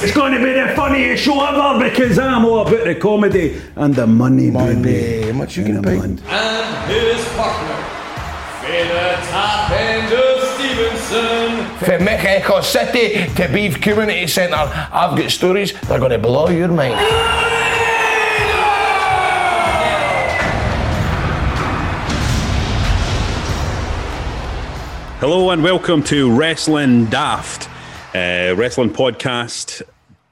It's going to be the funniest show ever because I'm all about the comedy and the money. Baby. How much you going to pay? And his partner, the top end of Stevenson. From Mexico City to Beef Community Centre, I've got stories that are going to blow your mind. Hello and welcome to Wrestling Daft. Wrestling podcast,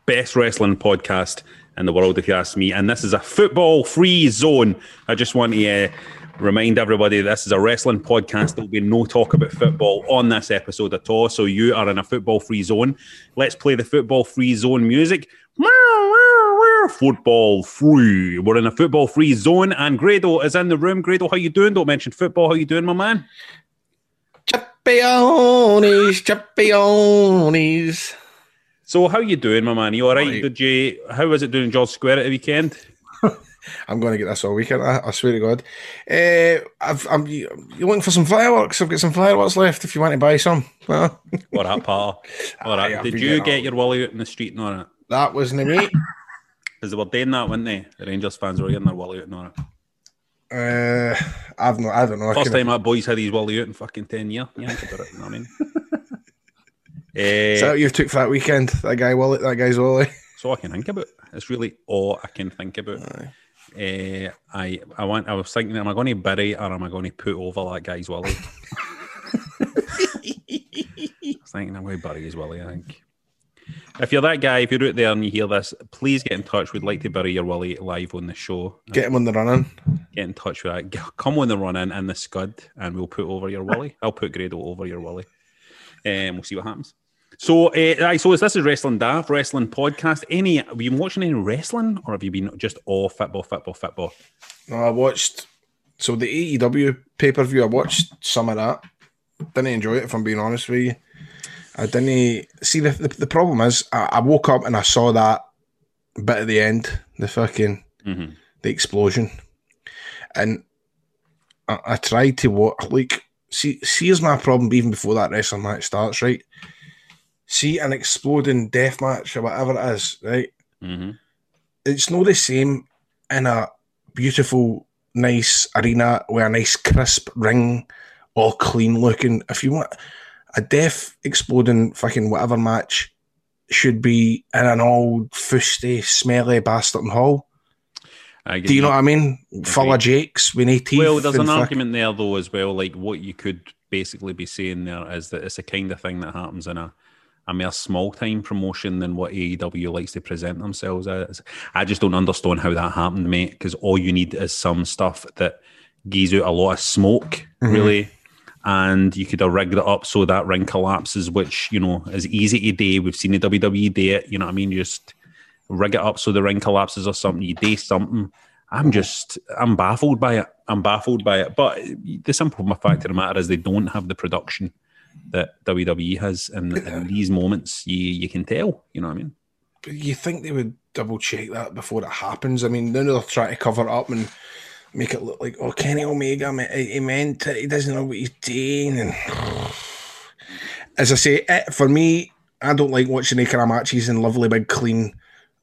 best wrestling podcast in the world, if you ask me. And this is a football-free zone. I just want to remind everybody this is a wrestling podcast. There'll be no talk about football on this episode at all. So you are in a football-free zone. Let's play the football-free zone music. Football-free. We're in a football-free zone, and Grado is in the room. Grado, how you doing? Don't mention football. How you doing, my man? Chappionis. So how you doing, my man? You all right? Did you? How was it doing George Square at the weekend? I'm going to get this all weekend, I swear to God. You're looking for some fireworks? I've got some fireworks left if you want to buy some. Or that, pal. Did you get your wally out in the street and all that? That was me. Because they were doing that, weren't they? The Rangers fans were getting their wally out and all that. I don't know. First time that boy's had his wally out in fucking 10 years. Yeah, it, you know what I mean? Is that what you took for that weekend? That guy's wally. So I can think about. It's really all I can think about. I was thinking, am I going to bury or am I going to put over that guy's wally? I was thinking I'm going to bury his wally. I think. If you're that guy, if you're out there and you hear this, please get in touch. We'd like to bury your willy live on the show. Get him on the run-in. Get in touch with that. Come on the run-in and the scud, and we'll put over your willy. I'll put Grado over your willy. And we'll see what happens. So, this is Wrestling Daft, wrestling podcast. Have you been watching any wrestling, or have you been just all football? No, I watched... So, the AEW pay-per-view, I watched some of that. Didn't enjoy it, if I'm being honest with you. I didn't see the problem is I woke up and I saw that bit at the end, the fucking the explosion, and I tried to watch. Like, see, here's my problem. Even before that wrestling match starts, right? See an exploding death match or whatever it is, right? Mm-hmm. It's not the same in a beautiful, nice arena with a nice crisp ring, all clean looking. If you want. A deaf, exploding, fucking whatever match should be in an old, fusty, smelly bastard hall. Do you know what I mean? Okay. Full of jakes, we need teeth. Well, there's an argument there, though, as well. Like, what you could basically be saying there is that it's a kind of thing that happens in a mere small-time promotion than what AEW likes to present themselves as. I just don't understand how that happened, mate, because all you need is some stuff that gives out a lot of smoke, really. And you could have rigged it up so that ring collapses, which, you know, is easy to do. We've seen the WWE do it. You know what I mean? You just rig it up so the ring collapses or something. You do something. I'm baffled by it. But the simple fact of the matter is they don't have the production that WWE has. And in these moments, you can tell. You know what I mean? You think they would double-check that before it happens? I mean, now they're trying to cover it up and... make it look like, oh, Kenny Omega, he meant it. He doesn't know what he's doing. And as I say, for me, I don't like watching any kind of matches in lovely, big, clean.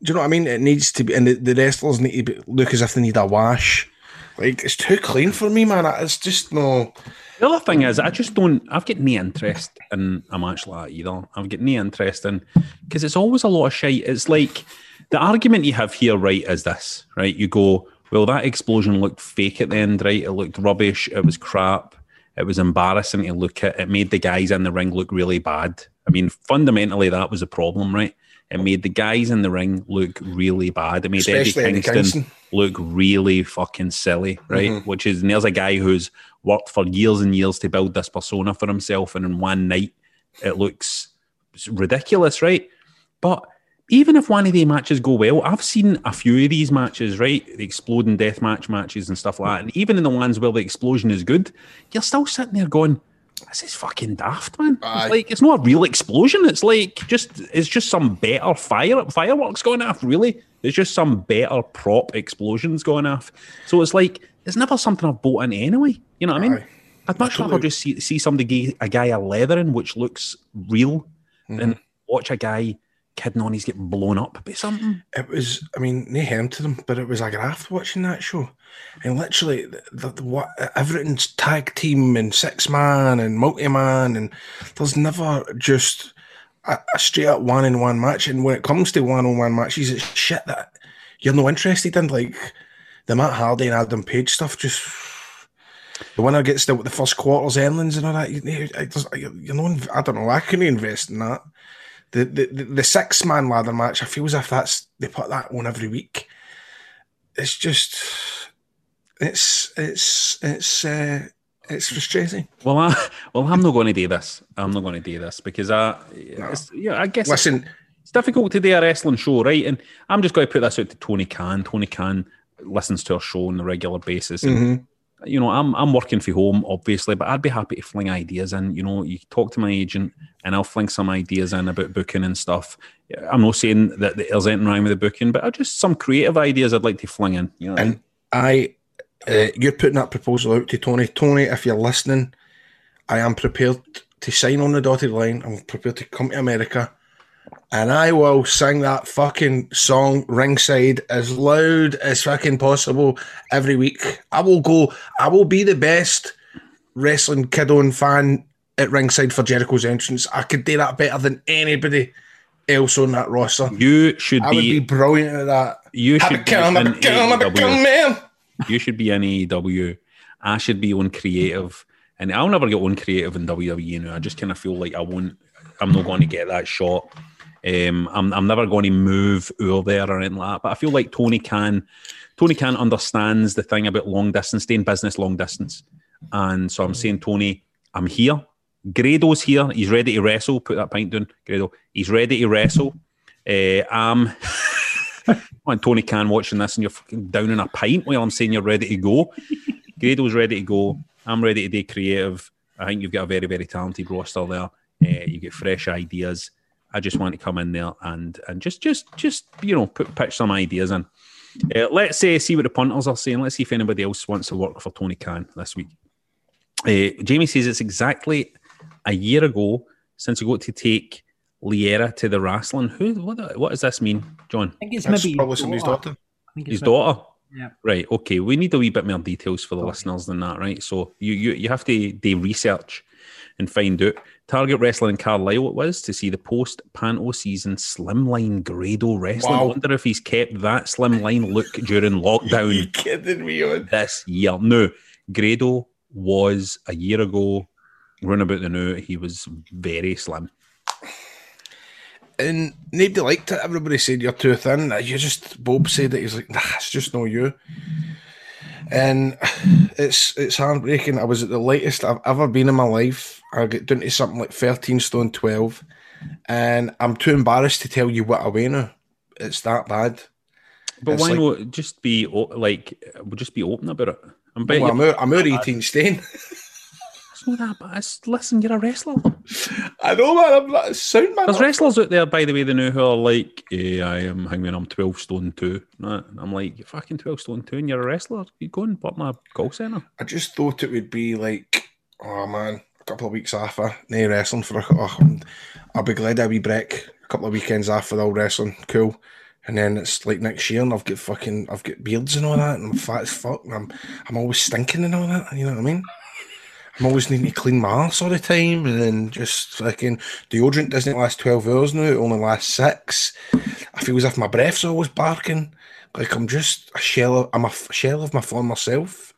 Do you know what I mean? It needs to be, and the wrestlers need to look as if they need a wash. Like, it's too clean for me, man. It's just no. The other thing is, I've got no interest in a match like that either. I've got no interest in, because it's always a lot of shite. It's like, the argument you have here, right, is this, right? You go, well, that explosion looked fake at the end, right? It looked rubbish. It was crap. It was embarrassing to look at. It made the guys in the ring look really bad. I mean, fundamentally, that was a problem, right? It made the guys in the ring look really bad. It made Eddie Kingston look really fucking silly, right? Mm-hmm. Which is, and there's a guy who's worked for years and years to build this persona for himself, and in one night, it looks ridiculous, right? But even if one of the matches go well, I've seen a few of these matches, right? The exploding deathmatch matches and stuff like that. And even in the ones where the explosion is good, you're still sitting there going, this is fucking daft, man. It's like, it's not a real explosion. It's like, it's just some better fireworks going off, really. There's just some better prop explosions going off. So it's like, it's never something I've bought in anyway. You know what I mean? I'd much rather just see somebody, a guy a leathering, which looks real, than watch a guy kidding on he's getting blown up by something. It was, I mean, no harm to them, but it was a graft watching that show. And literally, what everything's tag team and six-man and multi-man, and there's never just a straight-up one-on-one match. And when it comes to one-on-one matches, it's shit that you're no interested in. Like, the Matt Hardy and Adam Page stuff, just the winner gets the first quarter's endings and all that. I don't know, I couldn't invest in that. The six-man ladder match, I feel as if they put that on every week. It's just, it's frustrating. Well, I'm not going to do this. I'm not going to do this because I guess it's difficult to do a wrestling show, right? And I'm just going to put this out to Tony Khan. Tony Khan listens to our show on a regular basis. And, you know, I'm working from home, obviously, but I'd be happy to fling ideas in. You know, you talk to my agent and I'll fling some ideas in about booking and stuff. I'm not saying that there's anything wrong with the booking, but just some creative ideas I'd like to fling in. You know, and you're putting that proposal out to Tony. Tony, if you're listening, I am prepared to sign on the dotted line. I'm prepared to come to America and I will sing that fucking song ringside as loud as fucking possible every week. I will be the best wrestling kiddo and fan at ringside for Jericho's entrance. I could do that better than anybody else on that roster. You should I would be brilliant at that. You should be in AEW. I should be on creative. And I'll never get on creative in WWE. You know, I just kind of feel like I'm not going to get that shot. I'm never going to move over there or anything like that. But I feel like Tony Khan understands the thing about long distance, staying business long distance. And so I'm saying, Tony, I'm here. Grado's here. He's ready to wrestle. Put that pint down, Grado. He's ready to wrestle. And Tony Khan watching this and you're fucking down in a pint while I'm saying you're ready to go. Grado's ready to go. I'm ready to do creative. I think you've got a very, very talented roster there. You get fresh ideas. I just want to come in there and just you know, pitch some ideas in. Let's see what the punters are saying. Let's see if anybody else wants to work for Tony Khan this week. Jamie says it's exactly a year ago since we got to take Liera to the wrestling. What does this mean, John? I think it's maybe probably somebody's daughter. His daughter. Yeah. Right. Okay. We need a wee bit more details for the listeners than that, right? So you have to do research and find out. Target Wrestling in Carlisle it was to see the post-Panto season slimline Grado wrestling. I wonder if he's kept that slimline look during lockdown. Are you kidding me on? This year. No, Grado was a year ago, round about the now, he was very slim. And nobody liked it. Everybody said you're too thin. Bob said that he's like, nah, it's just no you. And it's heartbreaking. I was at the lightest I've ever been in my life. I got down to something like 13 stone 12, and I'm too embarrassed to tell you what I weigh now. It's that bad. But why not just be we'll just be open about it? I'm out 18 stone. It's not that bad. Listen, you're a wrestler. I know, man. I'm not a sound man. There's wrestlers out there, by the way, they know who are like, hey, I'm 12 stone 2. And I'm like, you're fucking 12 stone 2 and you're a wrestler. You go and put my call centre. I just thought it would be like, oh man, a couple of weeks after, no wrestling for I'll be glad a wee break. A couple of weekends after, all wrestling, cool. And then it's like next year, and I've got beards and all that, and I'm fat as fuck, and I'm always stinking and all that. You know what I mean? I'm always needing to clean my arse all the time, and then just fucking deodorant doesn't last 12 hours now; it only lasts 6. I feel as if my breath's always barking. Like I'm just a shell. I'm a shell of my former self.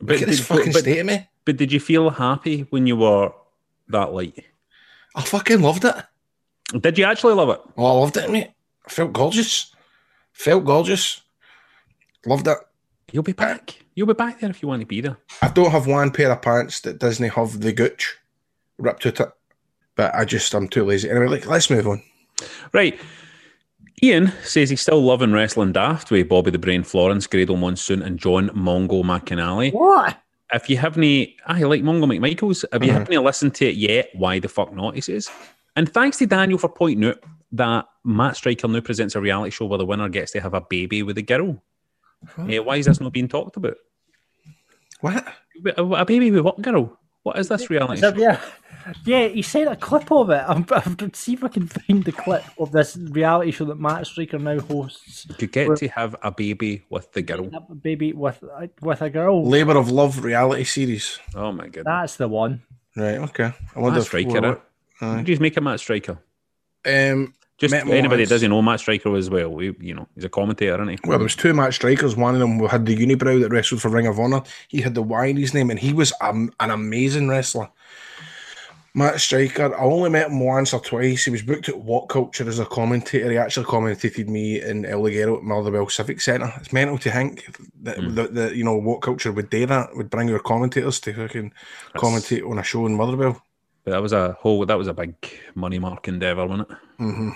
But look at this fucking state of me. But did you feel happy when you were that light? I fucking loved it. Did you actually love it? Oh, I loved it, mate. I felt gorgeous. Loved it. You'll be back. You'll be back there if you want to be there. I don't have one pair of pants that doesn't have the gooch ripped out it, but I'm too lazy. Anyway, let's move on. Right. Ian says he's still loving Wrestling Daft with Bobby the Brain Florence, Grado Monsoon, and John Mongo McAnally. What? If you haven't, I like Mongo McMichaels. If you haven't listened to it yet, why the fuck not? He says. And thanks to Daniel for pointing out that Matt Striker now presents a reality show where the winner gets to have a baby with a girl. Why is this not being talked about? What? A baby with what girl? What is this reality show? Yeah, he sent a clip of it. I'm trying to see if I can find the clip of this reality show that Matt Striker now hosts. You get to have a baby with the girl. A baby with a girl. Labour of Love reality series. Oh my goodness. That's the one. Right, okay. I wonder Matt Striker. What do you make of Matt Striker? Just anybody that doesn't know Matt Striker as well, he's a commentator, isn't he? Well, there was 2 Matt Strikers. One of them had the unibrow that wrestled for Ring of Honor. He had the Y in his name, and he was an amazing wrestler. Matt Striker, I only met him once or twice. He was booked at What Culture as a commentator. He actually commentated me in El Ligero at Motherwell Civic Centre. It's mental to think that What Culture would do that, would bring your commentators to fucking commentate on a show in Motherwell. But that was a big money mark endeavour, wasn't it? Mm-hmm.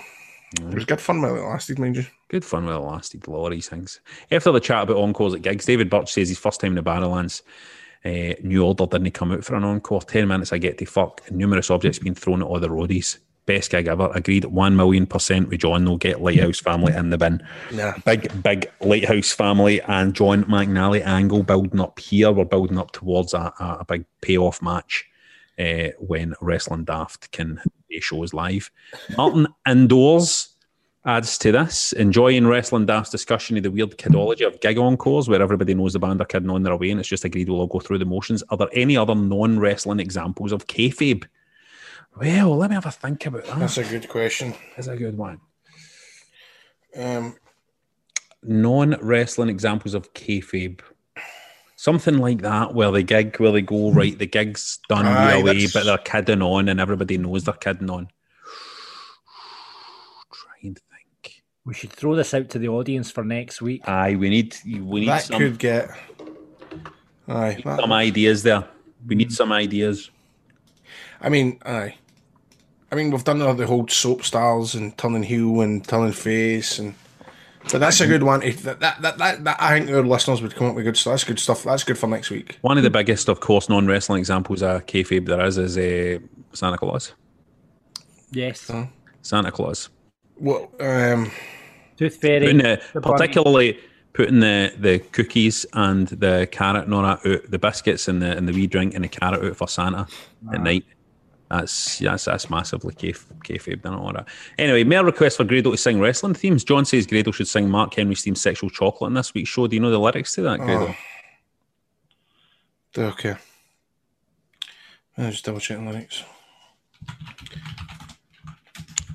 Yeah. It was good fun while it lasted, mind you. Good fun while it lasted, all these things. After the chat about encores at gigs, David Birch says his first time in the Barrowlands, New Order didn't come out for an encore. 10 minutes I get to fuck, and numerous objects being thrown at other roadies. Best gig ever. Agreed 1,000,000% with John. They'll get Lighthouse Family in the bin. Yeah. Big Lighthouse Family and John McNally angle building up here. We're building up towards a big payoff match. When Wrestling Daft can do shows live. Martin Indoors adds to this, enjoying Wrestling Daft's discussion of the weird kidology of gig encores where everybody knows the band are kidding on their way and it's just agreed we'll all go through the motions. Are there any other non-wrestling examples of kayfabe? Well, let me have a think about that. That's a good question. That's a good one. Non-wrestling examples of kayfabe. Something like that, where they go, right, the gig's done away, but they're kidding on and everybody knows they're kidding on. Trying to think. We should throw this out to the audience for next week. Aye, we need that some... Could get... Aye, that... some ideas there. We need some ideas. I mean, aye. I mean, we've done the whole soap stars and turning heel and turning face and... But that's a good one. That I think our listeners would come up with good stuff. That's good stuff. That's good for next week. One of the biggest, of course, non-wrestling examples of kayfabe there is Santa Claus. Yes. Santa Claus. Well, Tooth Fairy. Putting the cookies and the carrot and all that out, the biscuits and the wee drink and the carrot out for Santa at night. That's massively kayfabe, done all that. Anyway, mail request for Grado to sing wrestling themes. John says Grado should sing Mark Henry's theme Sexual Chocolate in this week's show. Do you know the lyrics to that, Grado? Okay. I'll just double check the lyrics.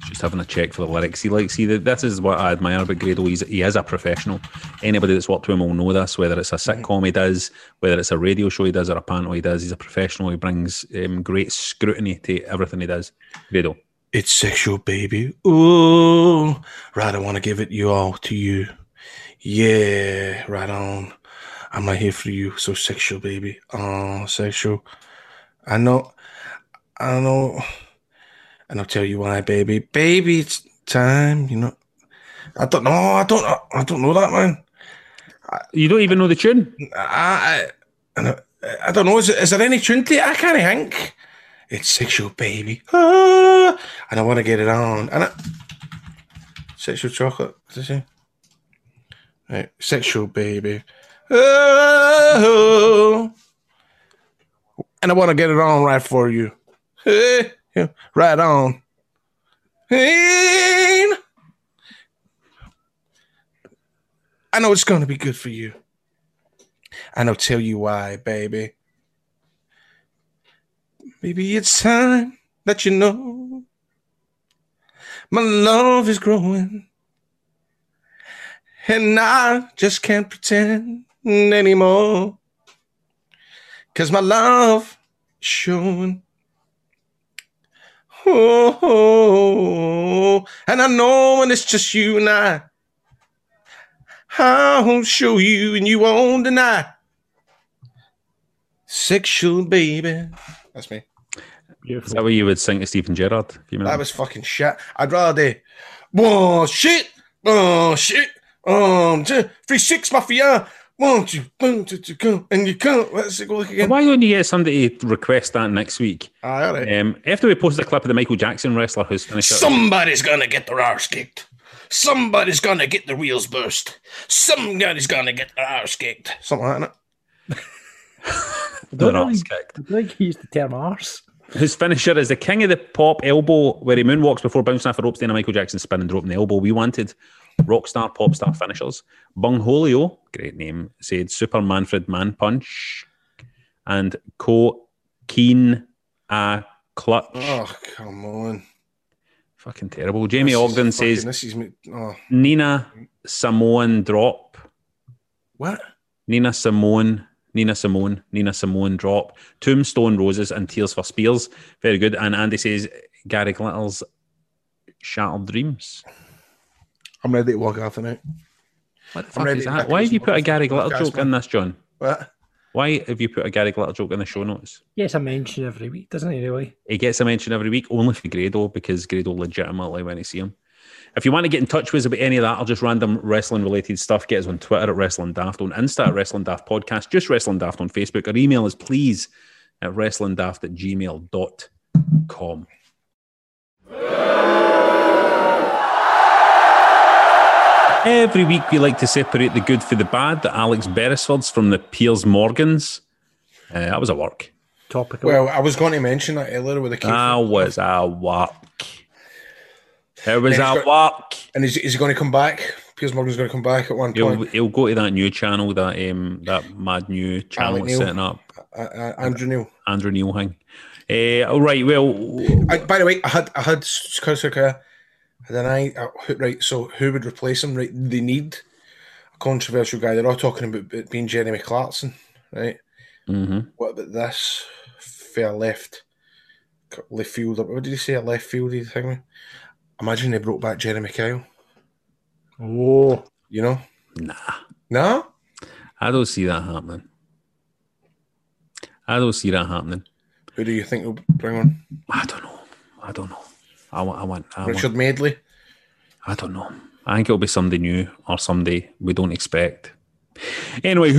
Just having a check for the lyrics. This is what I admire about Grado. He is a professional. Anybody that's worked with him will know this, whether it's a sitcom he does, whether it's a radio show he does, or a panel he does. He's a professional. He brings great scrutiny to everything he does. Grado. It's sexual, baby. Ooh. Right, I want to give it you all to you. Yeah, right on. I'm right here for you. So sexual, baby. Oh, sexual. I know. And I'll tell you why, baby. Baby, it's time. You know, I don't know that, man. You don't even know the tune. I don't know. Is there any tune to it? I can't think. It's sexual, baby. Ah, and I want to get it on. And sexual chocolate. What did I say? Right, sexual, baby. Ah, and I want to get it on right for you. Right on. I know it's going to be good for you. And I'll tell you why, baby. Maybe it's time that you know my love is growing. And I just can't pretend anymore. Because my love is showing. Oh, and I know when it's just you and I, I'll show you and you won't deny. Sexual baby. That's me. Beautiful. Is that what you would sing to Stephen Gerrard? That was fucking shit. I'd rather Bullshit. 2, 3, 6 mafia. 1, 2, 1, 2, 2, come and you come. Let's go look again. Why don't you get somebody to request that next week? All right. After we post a clip of the Michael Jackson wrestler who's finished, somebody's gonna get their arse kicked. Somebody's gonna get their wheels burst. Somebody's gonna get their arse kicked. Something like that. Their arse kicked. I think he used the term arse. His finisher is the king of the pop elbow, where he moonwalks before bouncing off the ropes, then a Michael Jackson spin and drop in the elbow. We wanted rockstar, pop star finishers. Bungholio, great name, said Super Manfred Man Punch and Co Keen A Clutch. Oh, come on. Fucking terrible. Jamie Ogden says Nina Simone drop. What? Nina Simone drop. Tombstone Roses and Tears for Spears. Very good. And Andy says Gary Glitters Shattered Dreams. I'm ready to walk out tonight. What the fuck is that? Why have you put a Gary Glitter joke in this, John? What? Why have you put a Gary Glitter joke in the show notes? He gets a mention every week, doesn't he, really? He gets a mention every week, only for Grado, because Grado legitimately when I see him. If you want to get in touch with us about any of that or just random wrestling-related stuff, get us on Twitter at Wrestling Daft, on Insta at Wrestling Daft Podcast, just Wrestling Daft on Facebook, or email us, please, at WrestlingDaft@gmail.com. Every week we like to separate the good for the bad, the Alex Beresfords from the Piers Morgans. That was a work. Topical. Well, I was going to mention that earlier with the key. That was a work. It was a work. And is he going to come back? Piers Morgan's going to come back at one point. He'll go to that new channel, that mad new channel that's setting up. Andrew Neil. Andrew Neil thing. All right, well... by the way, I had then so who would replace him? Right, they need a controversial guy. They're all talking about it being Jeremy Clarkson, right? Mm-hmm. What about this fair left fielder? What did he say? A left fielder thing? Imagine they brought back Jeremy Kyle. Oh, you know, nah. I don't see that happening. Who do you think they'll bring on? I don't know. I want Richard Madeley. I don't know. I think it'll be somebody new or somebody we don't expect. Anyway,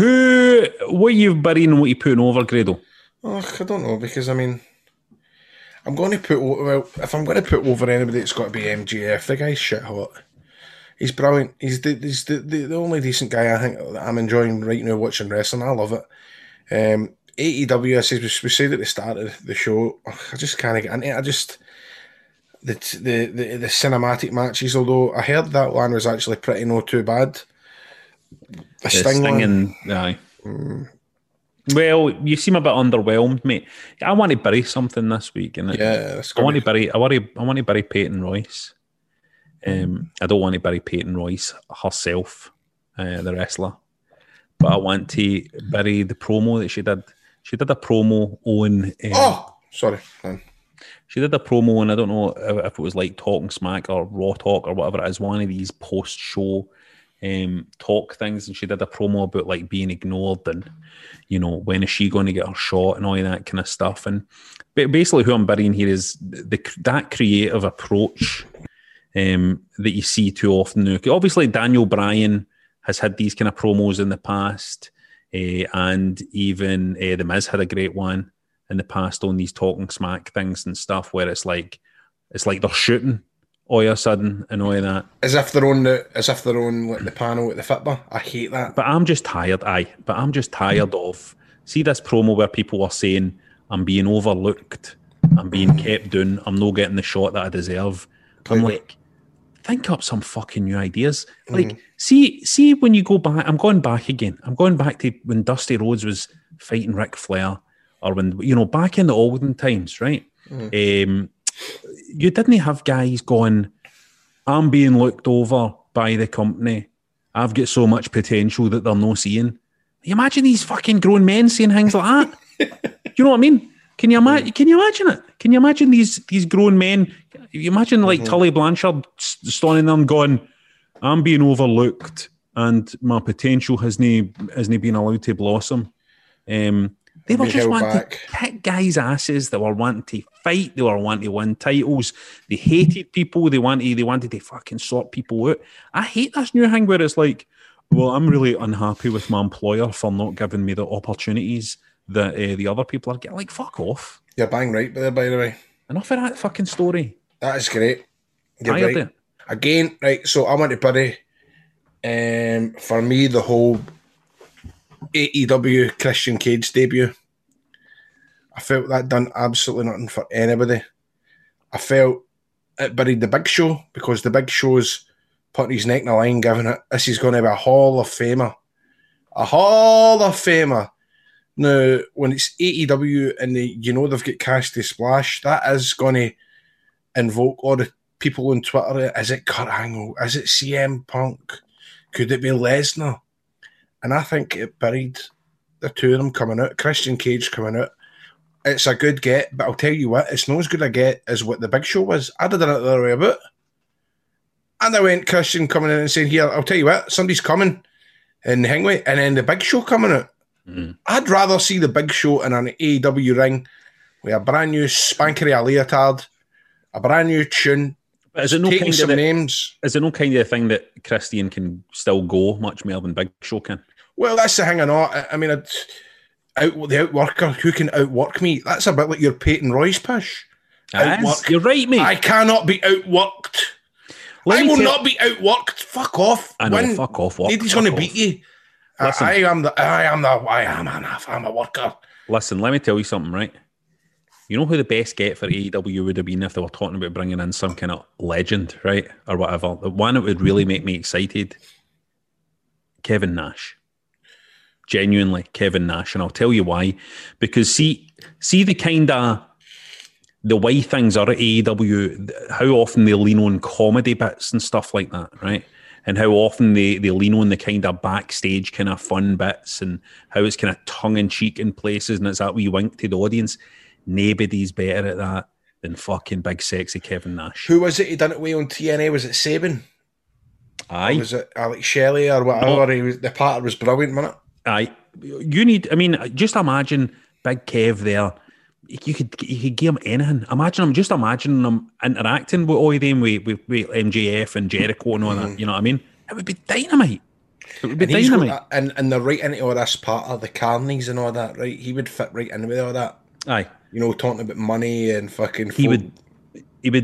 what are you burying and what are you putting over, Grado? Oh, I don't know, because I mean, I'm going to put over. Well, if I'm going to put over anybody, it's got to be MJF. The guy's shit hot. He's brilliant. He's the only decent guy I think that I'm enjoying right now watching wrestling. I love it. AEW, I said, we said at the start of the show, I just can't get into it. The cinematic matches, although I heard that one was actually pretty no too bad. The Sting one. Aye. Well, you seem a bit underwhelmed, mate. I want to bury something this week, innit? Yeah, I want to bury Peyton Royce. I don't want to bury Peyton Royce herself, the wrestler, but I want to bury the promo that she did. She did a promo on. She did a promo, and I don't know if it was like Talking Smack or Raw Talk or whatever it is, one of these post-show talk things, and she did a promo about like being ignored and, you know, when is she going to get her shot and all of that kind of stuff. And basically who I'm burying here is that creative approach that you see too often now. Obviously, Daniel Bryan has had these kind of promos in the past, and even The Miz had a great one in the past on these Talking Smack things and stuff, where it's like they're shooting all of a sudden and all of that. As if they're on like the panel at the football. I hate that. But I'm just tired. Of see this promo where people are saying I'm being overlooked, I'm being kept down, I'm not getting the shot that I deserve. I'm like, think up some fucking new ideas. Like, see when you go back, I'm going back to when Dusty Rhodes was fighting Ric Flair, or when, you know, back in the olden times, right? You didn't have guys going, I'm being looked over by the company. I've got so much potential that they're no seeing. You imagine these fucking grown men saying things like that? You know what I mean? Can you imagine? Can you imagine it? Can you imagine these grown men? You imagine like Tully Blanchard standing there and going, "I'm being overlooked, and my potential hasn't been allowed to blossom." They were just wanting to kick guys' asses. They were wanting to fight. They were wanting to win titles. They hated people. They wanted to fucking sort people out. I hate this new thing where it's like, well, I'm really unhappy with my employer for not giving me the opportunities that the other people are getting. Like, fuck off. You're bang right there, by the way. Enough of that fucking story. That is great. You're right. Again, right, so I went to Bury. For me, the whole AEW Christian Cage debut, I felt that done absolutely nothing for anybody. I felt it buried the Big Show, because the Big Show's putting his neck in the line, giving it, this is going to be a Hall of Famer. A Hall of Famer. Now, when it's AEW and they've got cash to splash, that is going to invoke all the people on Twitter. Is it Kurt Angle? Is it CM Punk? Could it be Lesnar? And I think it buried the two of them coming out. Christian Cage coming out. It's a good get, but I'll tell you what, it's not as good a get as what the Big Show was. I did it the other way about. And I went Christian coming in and saying, here, I'll tell you what, somebody's coming in the hangway, and then the Big Show coming out. Mm. I'd rather see the Big Show in an AEW ring with a brand new spankery a leotard, a brand new tune, but is it no taking kind some of the, names. Is it no kind of thing that Christian can still go much more than Big Show can? Well, that's the thing. The outworker, who can outwork me? That's a bit like your Peyton Royce push. You're right, mate. I cannot be outworked. I will not be outworked. Fuck off. I know. Fuck off. Nobody's going to beat you. Listen, I'm a worker. Listen, let me tell you something, right? You know who the best get for AEW would have been if they were talking about bringing in some kind of legend, right? Or whatever. The one that would really make me excited, Kevin Nash. Genuinely, Kevin Nash. And I'll tell you why. Because see the kind of... the way things are at AEW, how often they lean on comedy bits and stuff like that, right? And how often they lean on the kind of backstage kind of fun bits, and how it's kind of tongue-in-cheek in places, and it's that wee wink to the audience. Nobody's better at that than fucking big, sexy Kevin Nash. Who was it he done it with on TNA? Was it Saban? Aye. Or was it Alex Shelley or whatever? No. The pattern was brilliant, wasn't it? Aye. Just imagine Big Kev there. You could give him anything. Imagine him interacting with all of them, with MJF and Jericho and all that. You know what I mean? It would be dynamite. And they're right into all this part of the carnies and all that, right? He would fit right in with all that. Aye. You know, talking about money and fucking... He would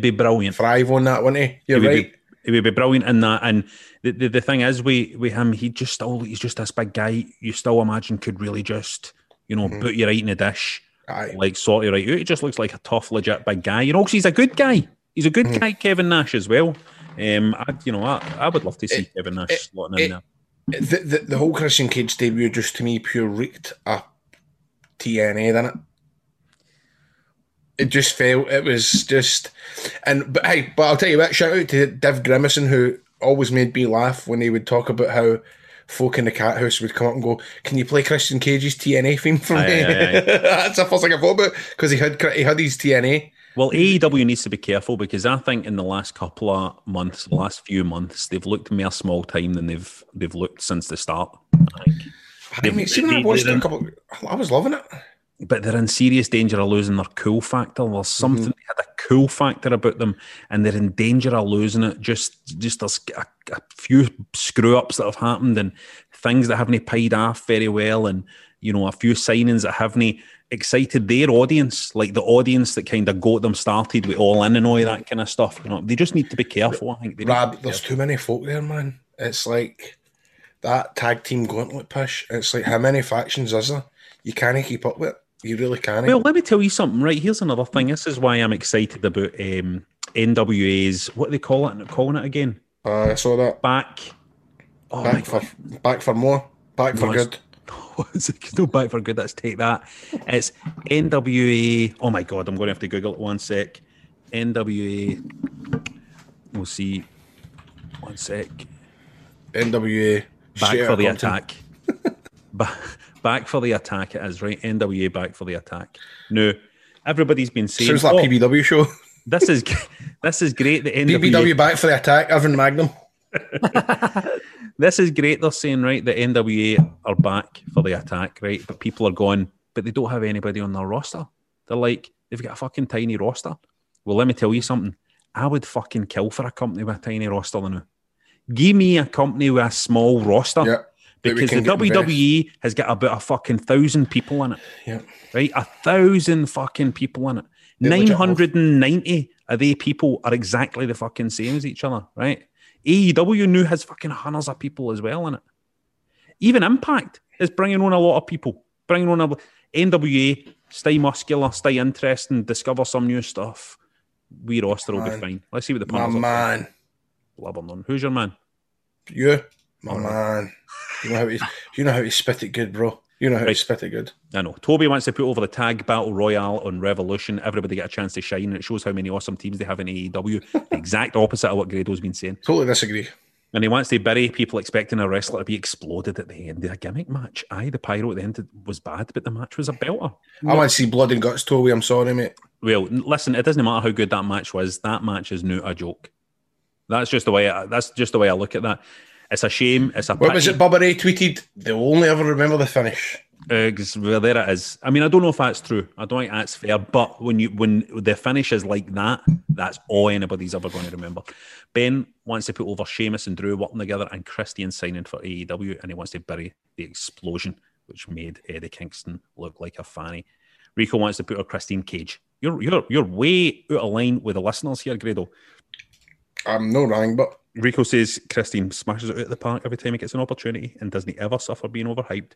be brilliant. Thrive on that, wouldn't he? You're right. He would be brilliant in that. And the thing is with him, he's just this big guy you still imagine could really just, put you right in the dish. Aye. Like, sort of right out. He just looks like a tough, legit big guy. You know, because he's a good guy. He's a good guy, Kevin Nash, as well. I would love to see Kevin Nash slotting in there. The whole Christian Cage debut just, to me, pure reeked a TNA, didn't it? It just felt, it was just... But I'll tell you what, shout out to Div Grimason, who always made me laugh when he would talk about how folk in the cat house would come up and go, can you play Christian Cage's TNA theme for me? Aye. That's the first thing I thought about, because he had his TNA. Well, AEW needs to be careful, because I think in the last couple of months, the last few months, they've looked more small time than they've looked since the start. I was loving it. But they're in serious danger of losing their cool factor. There's something they had a cool factor about them, and they're in danger of losing it. Just there's a few screw ups that have happened, and things that haven't paid off very well, and a few signings that haven't excited their audience, like the audience that kind of got them started with All In and all that kind of stuff. They just need to be careful. I think. There's too many folk there, man. It's like that tag team gauntlet push. It's like, how many factions is there? You can't keep up with it. You really can. Well, let me tell you something, right? Here's another thing. This is why I'm excited about NWA's, what do they call it? Calling it again? I saw that. Back. Oh, back for more. Back for good. No, it's no back for good. Let's take that. It's NWA. Oh my God, I'm going to have to Google it. One sec. NWA. We'll see. One sec. NWA. Back for the attack. Back for the attack. It is, right? NWA, back for the attack. No, everybody's been saying. Sounds like a PBW show. This is great. The NWA PBW back for the attack. Irvin Magnum. This is great. They're saying, right, the NWA are back for the attack, right? But people are going, but they don't have anybody on their roster. They're like, they've got a fucking tiny roster. Well, let me tell you something. I would fucking kill for a company with a tiny roster than now. Give me a company with a small roster. Yeah, because the WWE has got about a fucking 1,000 people in it. Yeah. Right? 1,000 fucking people in it. 990 of they people are exactly the fucking same as each other, right? AEW now has fucking hundreds of people as well in it. Even Impact is bringing on a lot of people. Bringing on a... NWA, stay muscular, stay interesting, discover some new stuff. We roster will be fine. Let's see what the panel's up. My man. Blubber none. Who's your man? You. My man. You know how he spit it good, bro. You know how he spit it good. I know. Toby wants to put over the tag battle royale on Revolution. Everybody get a chance to shine, and it shows how many awesome teams they have in AEW. The exact opposite of what Grado's been saying. Totally disagree. And he wants to bury people expecting a wrestler to be exploded at the end of a gimmick match. Aye, the pyro at the end was bad, but the match was a belter. I want to see blood and guts, Toby. I'm sorry, mate. Well, listen, it doesn't matter how good that match was. That match is now a joke. That's just the way I look at that. It's a shame. It's a pity. What was it Bubba Ray tweeted? They only ever remember the finish. Well, there it is. I mean, I don't know if that's true. I don't think that's fair. But when the finish is like that, that's all anybody's ever going to remember. Ben wants to put over Sheamus and Drew working together and Christian signing for AEW, and he wants to bury the explosion, which made Eddie Kingston look like a fanny. Rico wants to put over Christian Cage. You're way out of line with the listeners here, Grado. I'm no wrong, but... Rico says Christine smashes it out of the park every time he gets an opportunity and doesn't ever suffer being overhyped.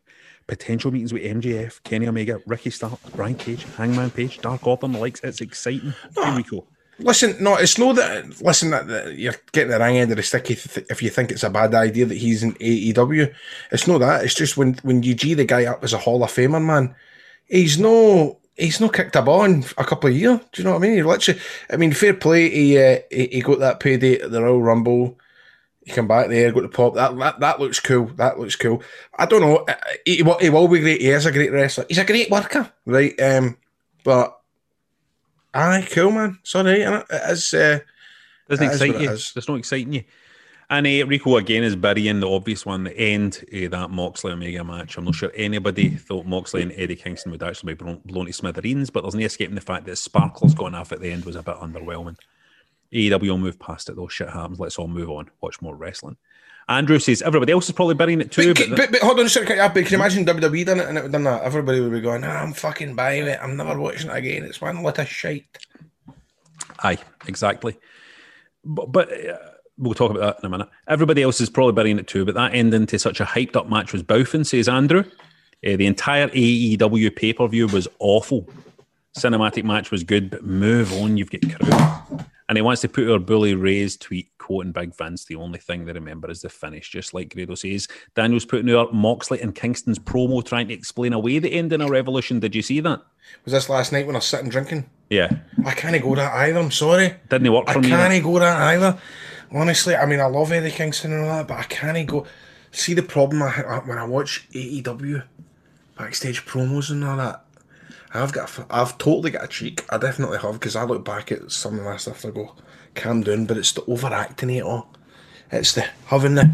Potential meetings with MJF, Kenny Omega, Ricky Starr, Brian Cage, Hangman Page, Dark Order and the likes. It's exciting. No, Rico. Listen, no, it's no that... Listen, that you're getting the wrong end of the stick if you think it's a bad idea that he's in AEW. It's no that. It's just when you G the guy up as a Hall of Famer, man, he's no kicked a ball in a couple of years. Do you know what I mean? He literally, I mean, fair play. He got that payday at the Royal Rumble. He come back there, got the pop. That looks cool. That looks cool. I don't know. He will be great. He is a great wrestler. He's a great worker, right? But aye, cool man. Sorry, it is. Doesn't excite you. It's not exciting you. And Rico again is burying the obvious one, the end of that Moxley Omega match. I'm not sure anybody thought Moxley and Eddie Kingston would actually be blown to smithereens, but there's no escaping the fact that Sparkler's gone off at the end was a bit underwhelming. AEW will move past it though. Shit happens. Let's all move on. Watch more wrestling. Andrew says everybody else is probably burying it too. But hold on a second. Can you imagine WWE done it and it would done that? Everybody would be going, I'm fucking buying it. I'm never watching it again. It's one lot of shite. Aye, exactly. But we'll talk about that in a minute. Everybody else is probably burying it too, but that ending to such a hyped-up match was boffin, says Andrew. The entire AEW pay-per-view was awful. Cinematic match was good, but move on, you've got crowd. And he wants to put our Bully Ray's tweet, quoting Big Vince, the only thing they remember is the finish, just like Grado says. Daniel's putting out Moxley and Kingston's promo trying to explain away the ending of Revolution. Did you see that? Was this last night when I was sitting drinking? Yeah. I can't go that either, I'm sorry. Didn't it work for me? I can't go that either. Honestly, I mean, I love Eddie Kingston and all that, but I can't go... See, the problem when I watch AEW backstage promos and all that, I've totally got a cheek. I definitely have, because I look back at some of that stuff and I go, calm down, but it's the overacting it all. It's the having the...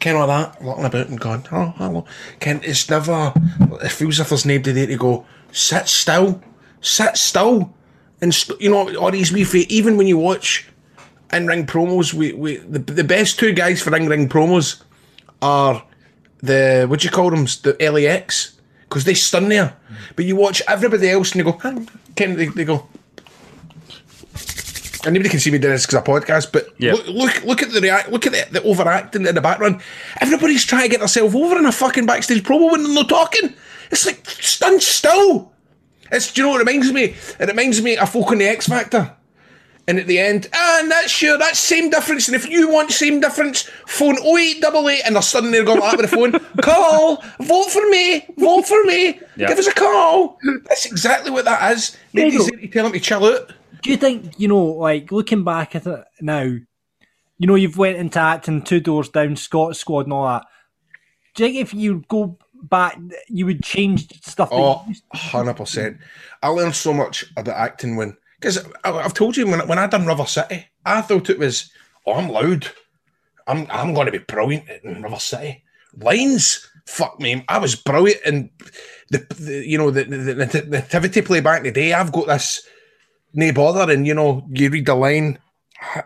Ken all that, looking about and going, oh, hello. Ken, it's never... It feels as if there's nobody there to go, sit still. And, you know, all these wee things, even when you watch... In-ring promos, the best two guys for in-ring promos are the, what do you call them, the LAX, because they stun there. But you watch everybody else and you go, they go, and nobody can see me doing this because of a podcast, but yep. Look at the overacting in the background. Everybody's trying to get themselves over in a fucking backstage promo when they're not talking. It's like, stun still. Do you know what it reminds me? It reminds me of folk on the X Factor. And at the end, and that's sure, that's same difference. And if you want same difference, phone 0888, and they're suddenly they're going like that with a phone. Call, vote for me, yep. Give us a call. That's exactly what that is. Ladies, you tell them to chill out. Do you think, you know, like looking back at it now, you know, you've went into acting, Two Doors Down, Scott Squad and all that. Do you think if you go back, you would change stuff? Oh, 100%. I learned so much about acting when, because I've told you, when I done River City, I thought it was, oh, I'm loud. I'm going to be brilliant in River City. Lines, fuck me, I was brilliant. And, the nativity play back in the day, I've got this, no bother, and, you know, you read the line,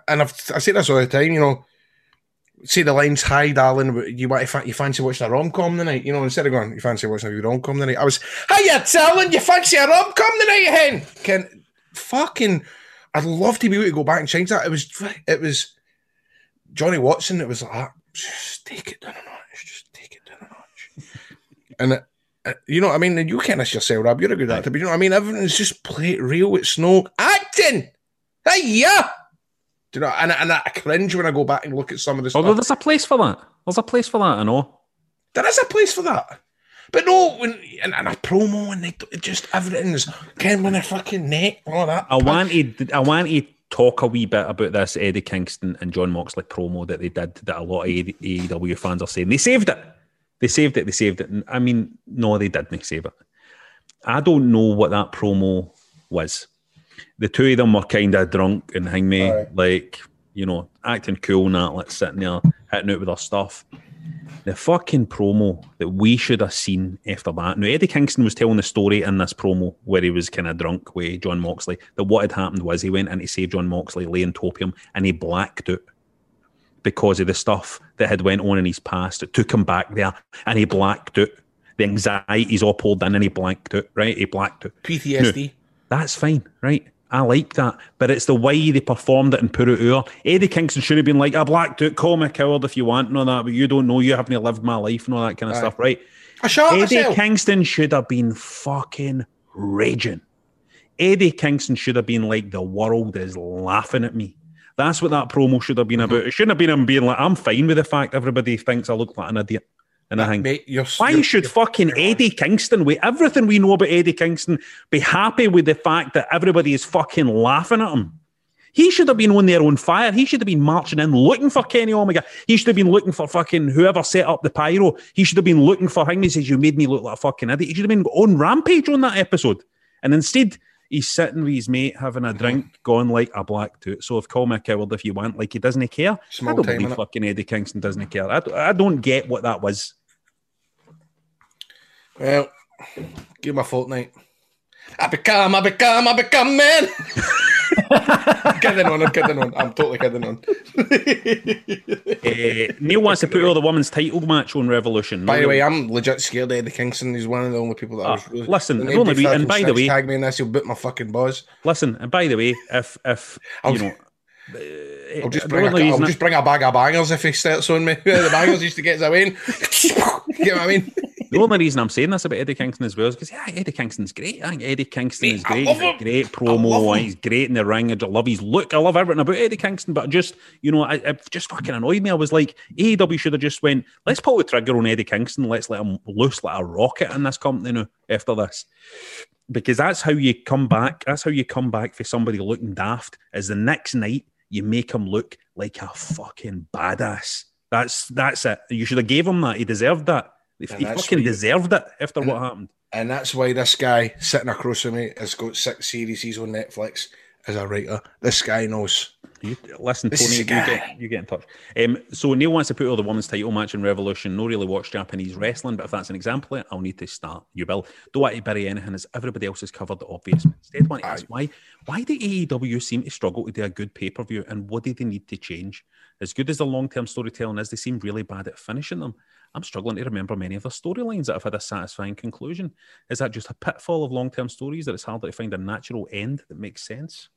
and I say this all the time, you know, say the lines, hi, darling, you fancy watching a rom-com tonight? You know, instead of going, you fancy watching a rom-com tonight, I was, hiya, darling, you fancy a rom-com tonight, hen? I'd love to be able to go back and change that. It was Johnny Watson, it was like that. Just take it down a notch. And it, you know what I mean? You can't ask yourself, Rob. You're a good actor, but you know what I mean? Everything's just play it real. It's no acting. Hey, yeah. Do you know? And I cringe when I go back and look at some of this stuff. Although there's a place for that. There's a place for that, I know. There is a place for that. But no, and a promo and they just everything's getting on their fucking neck. All that. I wanted talk a wee bit about this Eddie Kingston and John Moxley promo that they did that a lot of AEW fans are saying. They saved it. I mean, no, they didn't save it. I don't know what that promo was. The two of them were kind of drunk and hang me, right, like, you know, acting cool and that, like sitting there hitting out with our stuff. The fucking promo that we should have seen after that. Now, Eddie Kingston was telling the story in this promo where he was kind of drunk with John Moxley, that what had happened was he went in to save John Moxley, lay in topium, and he blacked out because of the stuff that had went on in his past. It took him back there, and he blacked out. The anxiety's all pulled in, and he blacked out, right? He blacked out. PTSD. Now, that's fine, right? I like that. But it's the way they performed it and put it out. Eddie Kingston should have been like, I blacked out, call me a coward if you want and all that, but you don't know, you haven't lived my life and all that kind of stuff, right? I shot myself. Eddie Kingston should have been fucking raging. Eddie Kingston should have been like, the world is laughing at me. That's what that promo should have been about. It shouldn't have been him being like, I'm fine with the fact everybody thinks I look like an idiot. And I think, why should fucking Eddie Kingston, with everything we know about Eddie Kingston, be happy with the fact that everybody is fucking laughing at him? He should have been on their own fire. He should have been marching in, looking for Kenny Omega. He should have been looking for fucking whoever set up the pyro. He should have been looking for him. He says, you made me look like a fucking idiot. He should have been on rampage on that episode. And instead, he's sitting with his mate having a drink, going like a black toot. So if call me a coward if you want, like he doesn't care. I don't believe fucking Eddie Kingston doesn't care. I don't get what that was. Well, give him a fortnight. I become man. I'm kidding on. I'm totally kidding on. Neil wants to put all the women's title match on Revolution. By the way, I'm legit scared of Eddie Kingston. He's one of the only people that I was really... Listen, and by the way... Tag me in this, he'll boot my fucking buzz. Listen, and by the way, if you know... I'll just bring a bag of bangers if he starts on me. The bangers used to get his away. You know what I mean? The only reason I'm saying this about Eddie Kingston as well is because, yeah, Eddie Kingston's great. I think Eddie Kingston is great. He's a great promo. He's great in the ring. I love his look. I love everything about Eddie Kingston, but just, you know, it just fucking annoyed me. I was like, AEW should have just went, let's pull the trigger on Eddie Kingston. Let's let him loose like a rocket in this company now after this. Because that's how you come back. That's how you come back for somebody looking daft, is the next night you make him look like a fucking badass. That's it. You should have gave him that. He deserved that. He fucking deserved it after what happened. And that's why this guy sitting across from me has got 6 series on Netflix as a writer. This guy knows. Listen, Tony, you get in touch. So Neil wants to put all the women's title match in Revolution. No really watch Japanese wrestling, but if that's an example, I'll need to start. You will. Don't want to bury anything as everybody else has covered the obvious. Instead, I want to ask why do AEW seem to struggle to do a good pay-per-view and what do they need to change? As good as the long-term storytelling is, they seem really bad at finishing them. I'm struggling to remember many of the storylines that have had a satisfying conclusion. Is that just a pitfall of long-term stories that it's harder to find a natural end that makes sense?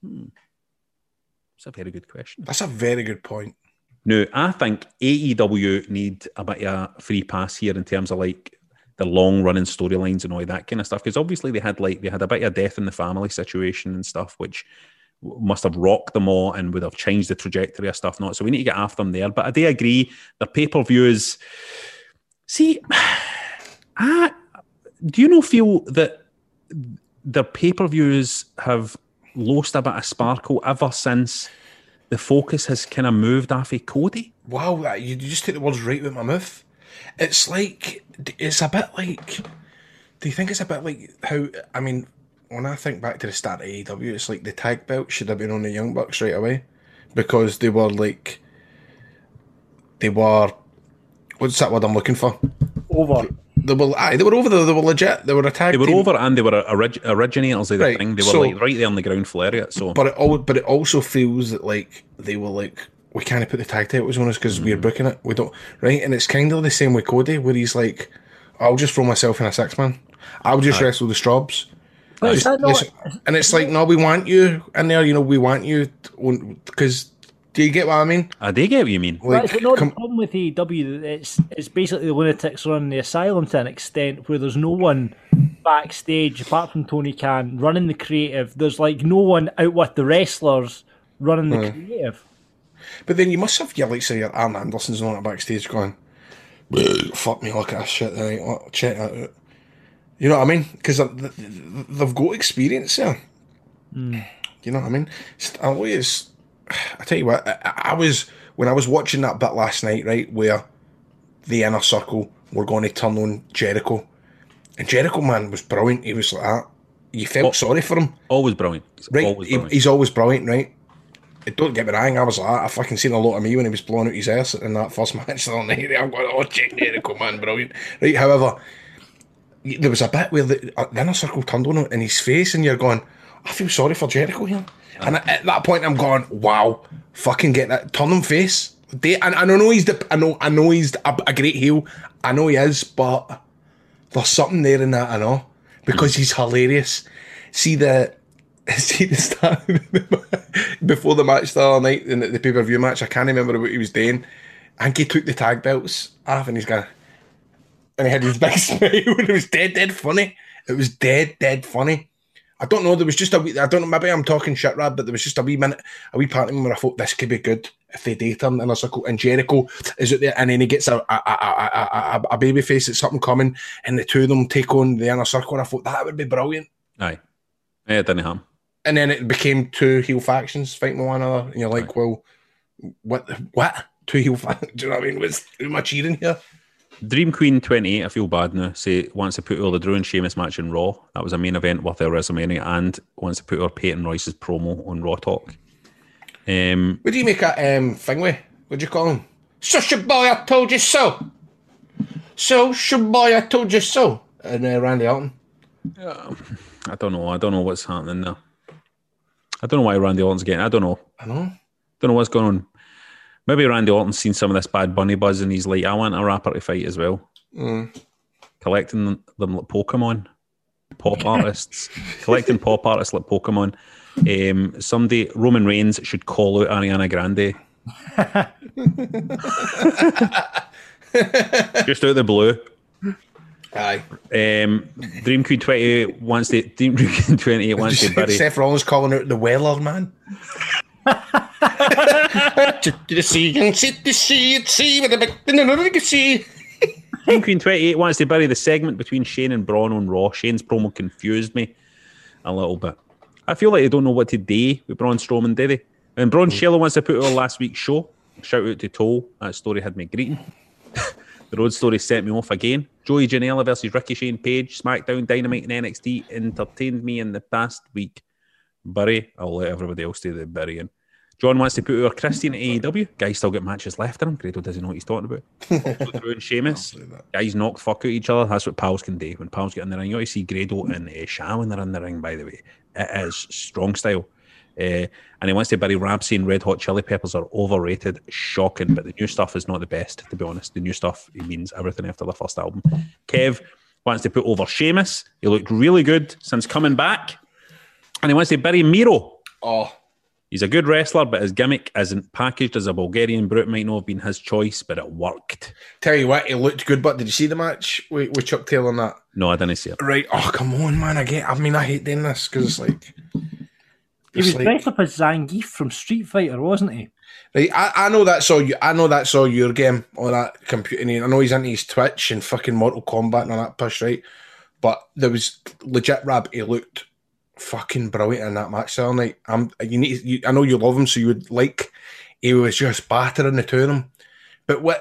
It's a very good question. That's a very good point. Now, I think AEW need a bit of a free pass here in terms of like the long-running storylines and all that kind of stuff, because obviously they had a bit of death in the family situation and stuff, which must have rocked them all and would have changed the trajectory of stuff. Not so we need to get after them there. But I do agree, the pay-per-views. See, do you not feel that the pay-per-views have lost a bit of sparkle ever since the focus has kind of moved off of Cody? Wow, you just took the words right with my mouth. It's like, it's a bit like, do you think it's a bit like how, I mean, when I think back to the start of AEW, it's like the tag belt should have been on the Young Bucks right away because they were like, they were, what's that word I'm looking for? Over. They were over, they were legit, they were a tag team. They were over and they were originators of the thing. They were so, like right there on the ground floor of it. So. But it also feels that like they were like, we can't put the tag titles on us because we're booking it. We don't, right? And it's kind of the same with Cody where he's like, I'll just throw myself in a six-man. I'll just wrestle the Straubs. And it's like, no, we want you in there, you know, we want you because... Do you get what I mean? I do get what you mean. Like, that's not the problem with AEW. It's basically the lunatics running the asylum to an extent where there's no one backstage apart from Tony Khan running the creative. There's like no one out with the wrestlers running the creative. But then you must have your Arn Anderson's on backstage going, fuck me, look at that shit tonight. Check that out. You know what I mean? Because they've got experience there. Mm. You know what I mean? I tell you what, when I was watching that bit last night, right, where the Inner Circle were going to turn on Jericho, and Jericho, man, was brilliant. He was like that. You felt sorry for him. Always brilliant. Right? Always brilliant. He's always brilliant, right? Don't get me wrong, I was like that. I fucking seen a lot of me when he was blowing out his ass in that first match the other night. I'm going, oh, Jericho, man, brilliant. Right, however, there was a bit where the Inner Circle turned on him in his face, and you're going, I feel sorry for Jericho here. And at that point, I'm going, wow, fucking get that, turn him face. And I know he's a great heel. I know he is, but there's something there in that. I know because he's hilarious. See the start before the match the other night in the pay-per-view match. I can't remember what he was doing. I think he took the tag belts off, and he's going, and he had his big smile, and it was dead funny. It was dead funny. I don't know, there was just I don't know, maybe I'm talking shit, Rab, but there was just a wee part of me where I thought this could be good if they did turn in a circle, and Jericho is out there, and then he gets a baby face, it's something coming, and the two of them take on the Inner Circle, and I thought that would be brilliant. Aye. Yeah, it didn't happen. And then it became two heel factions fighting one another, and you're like, well, what? Two heel factions? Do you know what I mean? What's too much eating here? Dream Queen 28, I feel bad now, say, wants to put all the Drew and Sheamus match in Raw. That was a main event worth their WrestleMania, and wants to put our Peyton Royce's promo on Raw Talk. What do you make that thing with? What do you call him? Social boy, I told you so. Social boy, I told you so. And Randy Orton. I don't know. I don't know what's happening there. I don't know why Randy Orton's getting. I don't know. I know. Don't know what's going on. Maybe Randy Orton's seen some of this Bad Bunny buzz and he's like, I want a rapper to fight as well. Mm. Collecting them like Pokemon. Pop artists. Collecting pop artists like Pokemon. Someday, Roman Reigns should call out Ariana Grande. Just out of the blue. Aye. Dream Queen 28 wants to... Dream Queen 28 wants to bury... Seth Rollins calling out the Weller, man. Dream Queen 28 wants to bury the segment between Shane and Braun on Raw. Shane's promo confused me a little bit. I feel like they don't know what to do with Braun Strowman, do they? And Braun Shelley wants to put on last week's show. Shout out to Toll. That story had me greeting. The road story set me off again. Joey Janela versus Ricochet and Page. SmackDown, Dynamite, and NXT entertained me in the past week. Bury. I'll let everybody else do the burying. John wants to put over Christian at AEW. Guys still get matches left in him. Grado doesn't know what he's talking about. Also Drew and Sheamus. Guys knocked fuck out each other. That's what pals can do. When pals get in the ring, you always see Grado and Sha when they're in the ring, by the way. It is strong style. And he wants to bury Rab saying Red Hot Chili Peppers are overrated. Shocking. But the new stuff is not the best, to be honest. The new stuff, it means everything after the first album. Kev wants to put over Sheamus. He looked really good since coming back. And he wants to bury Miro. Oh. He's a good wrestler, but his gimmick isn't packaged as a Bulgarian brute. Might not have been his choice, but it worked. Tell you what, it looked good, but did you see the match with Chuck Taylor and that? No, I didn't see it. Right. Oh, come on, man. I mean, I hate doing this because it's like, He was like, dressed up as Zangief from Street Fighter, wasn't he? Right, I know that's all you. I know that's all your game on that computer name. I know he's into his Twitch and fucking Mortal Kombat and all that push, right? But there was legit Rab. He looked fucking brilliant in that match the other night. I know you love him, so you would like. He was just battering the two of them. But what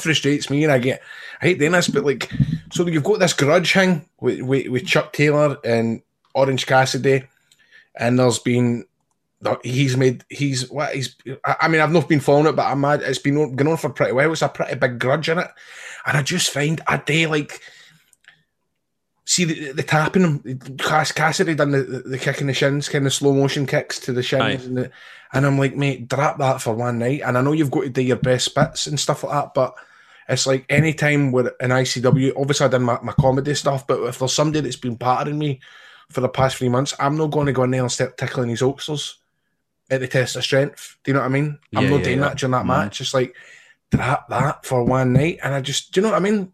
frustrates me, and I hate doing this, but like, so you've got this grudge thing with Chuck Taylor and Orange Cassidy, and there's been. I've not been following it, but I'm mad. It's been going on for pretty well. It's a pretty big grudge in it, and I just find a day like, see the tapping him. Cassidy done the kick in the shins, kind of slow motion kicks to the shins, and I'm like, mate, drop that for one night. And I know you've got to do your best bits and stuff like that, but it's like any time we're in ICW. Obviously, I done my comedy stuff, but if there's somebody that's been battering me for the past 3 months, I'm not going to go in there and start tickling his oxlers at the test of strength. Do you know what I mean? I'm not doing that during that match. It's like, drop that for one night. And I just, do you know what I mean?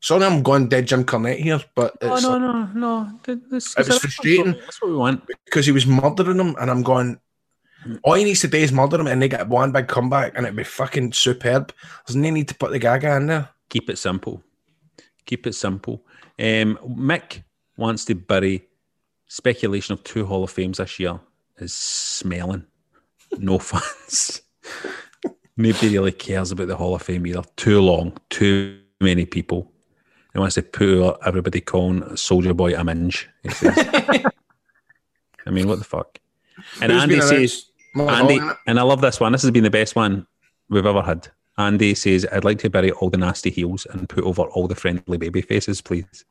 Sorry, I'm going dead Jim Cornette here, but it's... No. It was frustrating. That's what we want. Because he was murdering them, and I'm going, all he needs to do is murder them, and they get one big comeback, and it'd be fucking superb. There's no need to put the gaga in there. Keep it simple. Mick wants to bury speculation of two Hall of Fames this year. Is smelling. No fans. Nobody really cares about the Hall of Fame either. Too long. Too many people. And when I say poor, everybody calling Soldier Boy a minge. He says. I mean, what the fuck? And who's Andy says, and I love this one. This has been the best one we've ever had. Andy says, I'd like to bury all the nasty heels and put over all the friendly baby faces, please.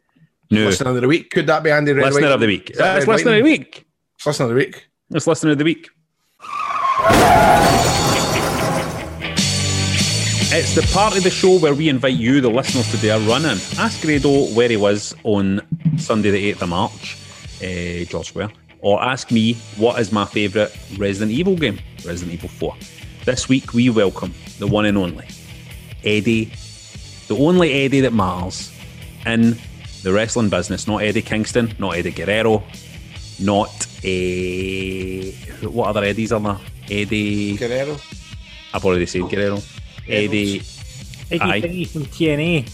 No. Listener of the week. Could that be Andy Red? Listener of the week. That's listener of the week. It's listener of the week. It's listener of the week. It's the part of the show where we invite you, the listeners, to do a run-in. Ask Grado where he was on Sunday the 8th of March, George Square, or ask me what is my favourite Resident Evil game, Resident Evil 4. This week we welcome the one and only Eddie, the only Eddie that matters in the wrestling business. Not Eddie Kingston, not Eddie Guerrero, not a... What other Eddies are there? Eddie... Guerrero? I've already said Guerrero. Eddie from TNA.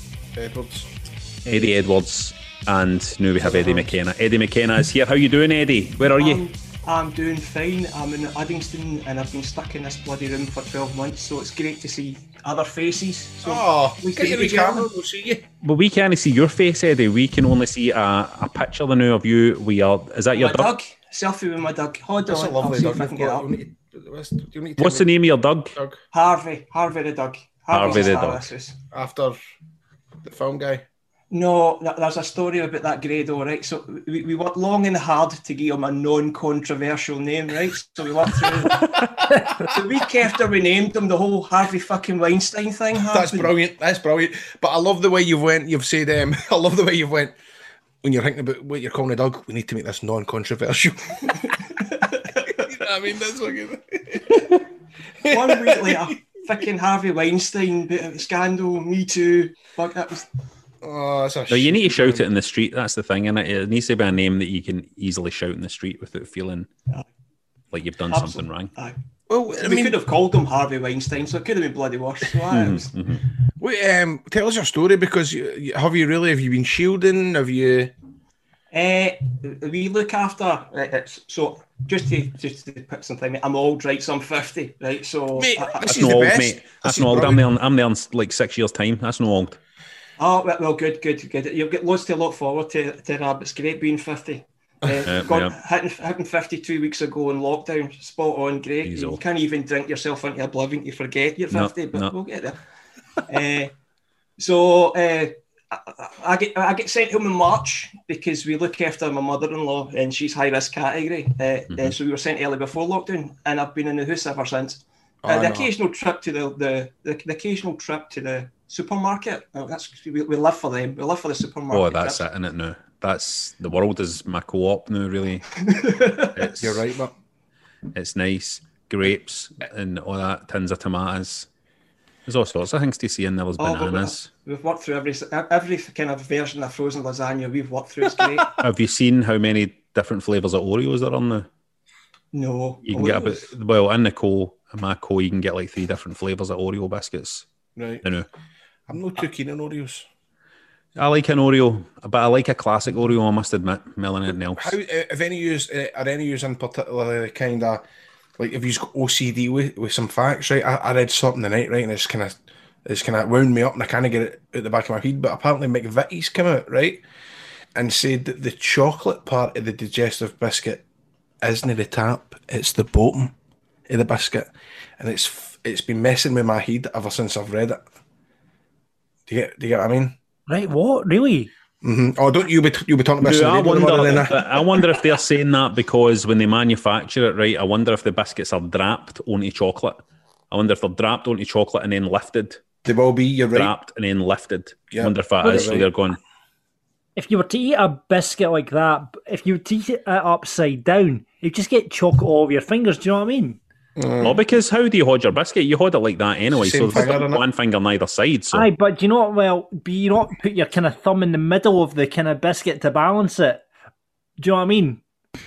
Eddie Edwards. And now we have Eddie McKenna. Eddie McKenna is here. How you doing, Eddie? Where are you? I'm doing fine. I'm in Uddingston and I've been stuck in this bloody room for 12 months, so it's great to see other faces. So we get your camera, we'll see you. Well, we can't see your face, Eddie. We can only see a picture now of you. We are. Is that your Doug? Selfie with my Doug. Hold on. Lovely Doug. I can get up. What's the name of your Doug? Harvey the Doug. Harvey the Doug. After the film guy. No, there's a story about that, Grado, right? So we worked long and hard to give him a non-controversial name, right? So we worked through the week after we named him, the whole Harvey fucking Weinstein thing happened. That's brilliant. But I love the way you've said, when you're thinking about what you're calling a dog, we need to make this non-controversial. You know what I mean? That's fucking... 1 week later, fucking Harvey Weinstein, bit of scandal, Me Too, fuck, that was... Oh, no, you need to shout it in the street. That's the thing, and it needs to be a name that you can easily shout in the street without feeling like you've done something wrong. Well, we could have called him Harvey Weinstein, so it could have been bloody worse. So Wait, tell us your story, because have you been shielding? Have you? We look after so. Just to put some time, I'm old, right? So I'm 50, right? So mate, that's not old, mate. That's not old. I'm there in like 6 years' time. That's not old. Oh, well, good. You've got loads to look forward to, Rab. It's great being 50. Hitting 50 2 weeks ago in lockdown, spot on, great. Easy. You can't even drink yourself into oblivion. You forget you're 50, but we'll get there. I get sent home in March because we look after my mother-in-law and she's high-risk category. So we were sent early before lockdown and I've been in the house ever since. The occasional trip to the supermarket. Oh, we live for them. We live for the supermarket. Oh, that's it, isn't it? Now that's the world is my co-op now. Really, you're right, but it's nice. Grapes and all that, tins of tomatoes. There's all sorts of things to see in there. There's bananas. We've worked through every kind of version of frozen lasagna. We've worked through. It's great. Have you seen how many different flavours of Oreos that are on the... No. You can Oreos. Get, well, in the co, in my co, you can get like 3 different flavours of Oreo biscuits. Right. You know. I'm not too keen on Oreos. I like an Oreo, but I like a classic Oreo, I must admit, more than anything else. How, if any use, are any use in particular kind of, like, if you've got OCD with some facts, right? I read something tonight, right, and it's kind of wound me up, and I kind of get it out the back of my head, but apparently McVitie's come out, right, and said that the chocolate part of the digestive biscuit isn't the top, it's the bottom of the biscuit, and it's been messing with my head ever since I've read it. Do you get what I mean? Right, what? Really? Mm-hmm. Oh, don't you be talking about I wonder if they're saying that because when they manufacture it, right, I wonder if the biscuits are draped onto chocolate. I wonder if they're draped onto chocolate and then lifted. They will be, you're right. Draped and then lifted. Yep. I wonder if that is, so they're going... If you were to eat a biscuit like that, if you were to eat it upside down, you just get chocolate all over your fingers, do you know what I mean? Well, because how do you hold your biscuit? You hold it like that anyway, so there's one finger on either side. So. Aye, but do you not, well, do you not put your kind of thumb in the middle of the kind of biscuit to balance it? Do you know what I mean?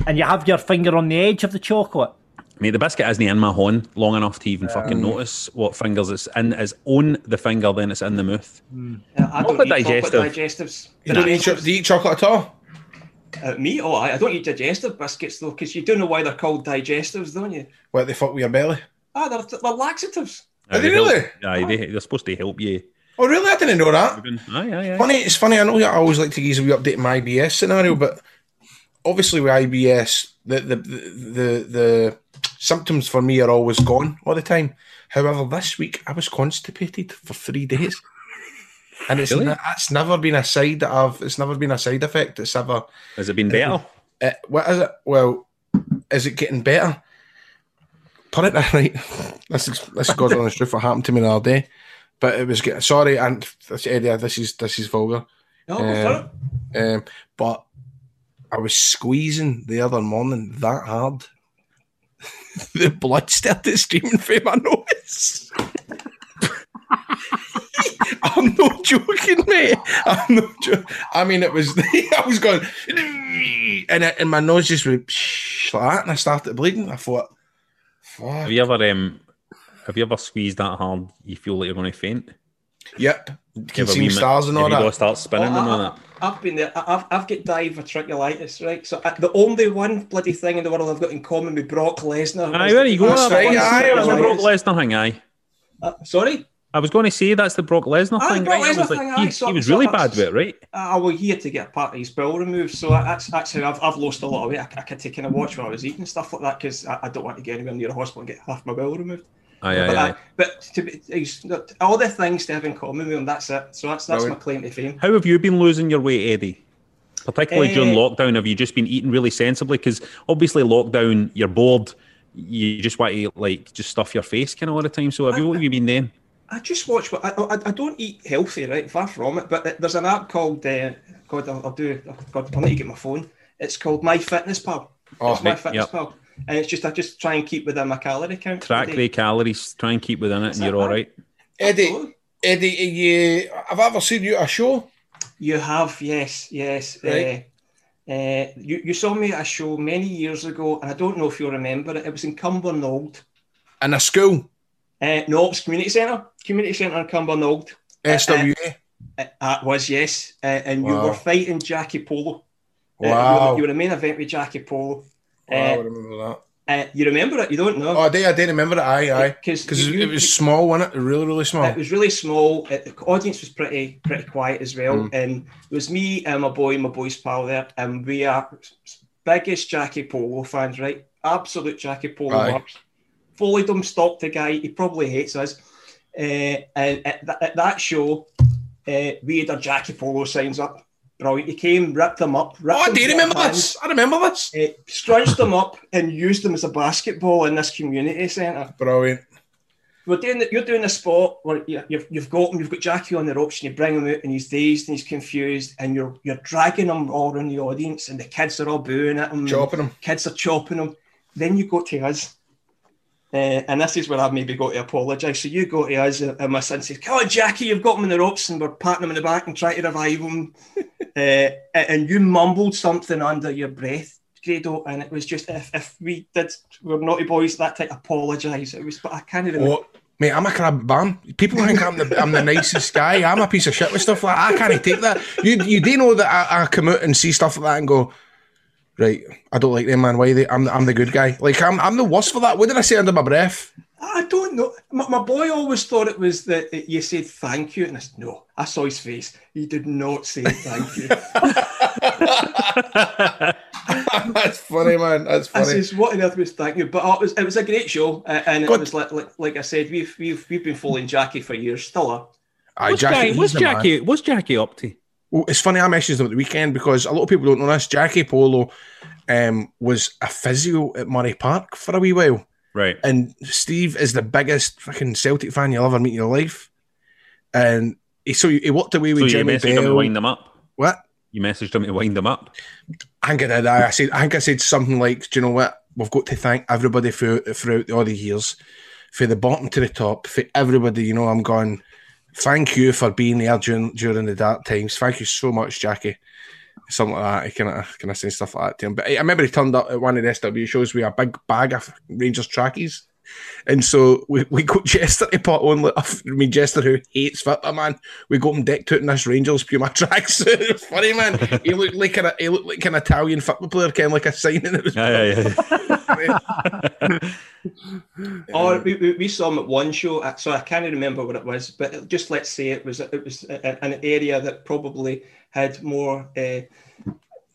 And you have your finger on the edge of the chocolate. Mate, the biscuit isn't in my horn long enough to even fucking notice what fingers it's in. It's on the finger, then it's in the mouth. I don't eat digestives. Do you eat chocolate at all? Me? Oh, I don't eat digestive biscuits though, because you do know why they're called digestives, don't you? What, they fuck with your belly? Ah, they're laxatives. Are they really? Aye, they're supposed to help you. Oh, really? I didn't know that. Aye. It's funny, I know I always like to give you an update on my IBS scenario, but obviously with IBS, the symptoms for me are always gone all the time. However, this week I was constipated for 3 days. And it's that's never been a side that it's never been a side effect. It's ever. Has it been better? What is it? Well, is it getting better? Put it that right. This is God's honest truth. What happened to me the other day? But it was getting. Sorry, and Eddie, this is vulgar. No, but I was squeezing the other morning that hard. The blood started streaming from my nose. I'm not joking, mate. I'm not joking. I mean, it was... I was going... And my nose just went... like that, and I started bleeding. I thought... fuck. Have you ever squeezed that hard you feel like you're going to faint? Yep. Can see stars and all that. You start spinning and all that. I've been there. I've got diverticulitis, right? So the only one bloody thing in the world I've got in common with Brock Lesnar... Aye, where are you going? Aye, was the Brock Lesnar thing, aye. Sorry? I was going to say that's the Brock Lesnar thing, Brock right? Lesnar was like, thing he was really bad with it, right? I was here to get a part of his bowel removed, so that's how I've lost a lot of weight. I could take in a watch when I was eating and stuff like that because I don't want to get anywhere near a hospital and get half my bowel removed. But all the things to have in common with him, that's it. So that's my claim to fame. How have you been losing your weight, Eddie? Particularly during lockdown, have you just been eating really sensibly? Because obviously lockdown, you're bored, you just want to eat, like just stuff your face kind of all the time. So what have you been doing? I just watch. I don't eat healthy, right? Far from it. But there's an app called God. I need to get my phone. It's called MyFitnessPal. Oh, it's MyFitnessPal, yep. And it's just I just try and keep within my calorie count. Track the calories. Try and keep within it, and you're all right. Eddie, have I ever seen you at a show? You have, yes. Right. You saw me at a show many years ago, and I don't know if you remember it. It was in Cumbernauld. In a school. No, it's Community Centre in Cumbernauld. SWA? That was, yes. And wow. You were fighting Jackie Polo. Wow. You were a main event with Jackie Polo. Wow, I remember that. You remember it? You don't know? Oh, I did remember it, aye. Because it was small, wasn't it? Really, really small. It was really small. The audience was pretty quiet as well. And it was me and my boy's pal there, and we are biggest Jackie Polo fans, right? Absolute Jackie Polo marks. Followed him, stopped the guy. He probably hates us. And at that show, we had our Jackie Polo signs up. Brilliant. He came, ripped them up. I do remember this. I remember this. Scrunched them up and used them as a basketball in this community centre. Brilliant. You're doing a spot where you've got Jackie on the ropes and you bring him out and he's dazed and he's confused and you're dragging him all around the audience and the kids are all booing at him. Chopping him. Kids are chopping him. Then you go to us. And this is where I've maybe got to apologise. So you go to us, and my son says, "Come on, Jackie, you've got him in the ropes," and we're patting him in the back and trying to revive him. And you mumbled something under your breath Grado, and it was just if we did, we were naughty boys that type, apologise. It was, but I can't even. Well, mate, I'm a crab bam. People think I'm the nicest guy. I'm a piece of shit with stuff like that. I can't take that. You do know that I come out and see stuff like that and go, right, I don't like them, man. Why they? I'm the good guy. Like I'm the worst for that. What did I say under my breath? I don't know. My boy always thought it was that you said thank you, and I said no. I saw his face. He did not say thank you. That's funny, man. That's funny. I says, what on earth was thank you? But it was a great show, and God. It was like I said, we've been following Jackie for years, still. What's Jackie up to? Well, it's funny, I messaged him at the weekend because a lot of people don't know this. Jackie Polo was a physio at Murray Park for a wee while. Right. And Steve is the biggest fucking Celtic fan you'll ever meet in your life. And he walked away with Jimmy Bell. So you messaged him to wind them up? What? You messaged him to wind them up? I think I did. I think I said something like, do you know what? We've got to thank everybody throughout all the years, from the bottom to the top, for everybody. You know, I'm going... Thank you for being there during the dark times. Thank you so much, Jackie. Something like that. He kind of say stuff like that to him. But I remember he turned up at one of the SW shows with a big bag of Rangers trackies. And so we got Jester to put on. I mean, Jester, who hates football, man. We got him decked out in this Rangers Puma tracks. It was funny, man. He looked like an Italian football player, kind of like a signing. It was Or we saw him at one show, so I can't remember what it was, but just let's say it was an area that probably had more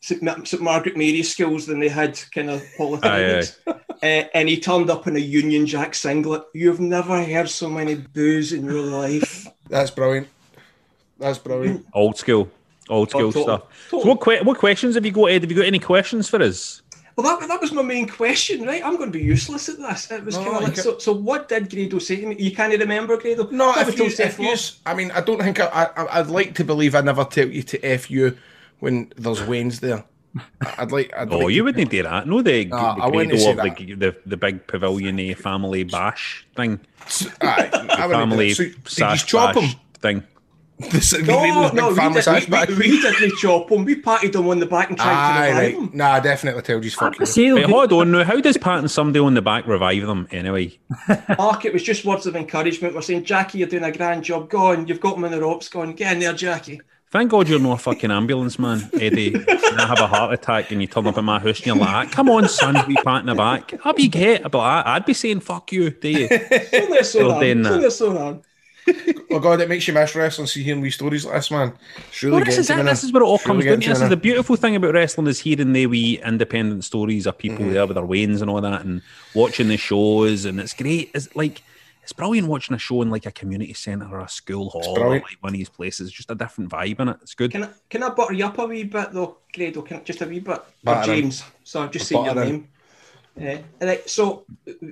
St. Margaret Mary's skills than they had kind of politics. And he turned up in a Union Jack singlet. You've never heard so many boos in your life. That's brilliant. Old school stuff. Total. So what questions have you got, Ed? Have you got any questions for us? Well, that was my main question, right? I'm going to be useless at this. It was kind of like, so what did Grado say to me? You can't remember, Grado? No, I don't think I'd like to believe I never tell you to F you when there's Wayne's there. You wouldn't do that. No, the big pavilion family bash thing. I wouldn't family do that. So, did you chop him? Thing. We didn't chop him. We patted him on the back and tried to revive him. Nah, definitely told you fucking. Wait, hold on now. How does patting somebody on the back revive them anyway? Mark, it was just words of encouragement. We're saying, Jackie, you're doing a grand job. Go on, you've got him in the ropes. Go on, get in there, Jackie. Thank God you're not a fucking ambulance man, Eddie. And I have a heart attack and you turn up at my house and you're like, come on, son, be patting the back. I'll be get, but I'd be saying, fuck you, do you? So they're so hard. Oh God, it makes you miss wrestling. See, hearing wee stories like this, man. This is where it all comes down. This is the beautiful thing about wrestling, is hearing the wee independent stories of people there with their wains and all that, and watching the shows, and it's great. It's like, it's brilliant watching a show in like a community centre or a school hall or like one of these places. Just a different vibe in it. It's good. Can I butter you up a wee bit though, Grado? Just a wee bit, James. So I've just seen your name. So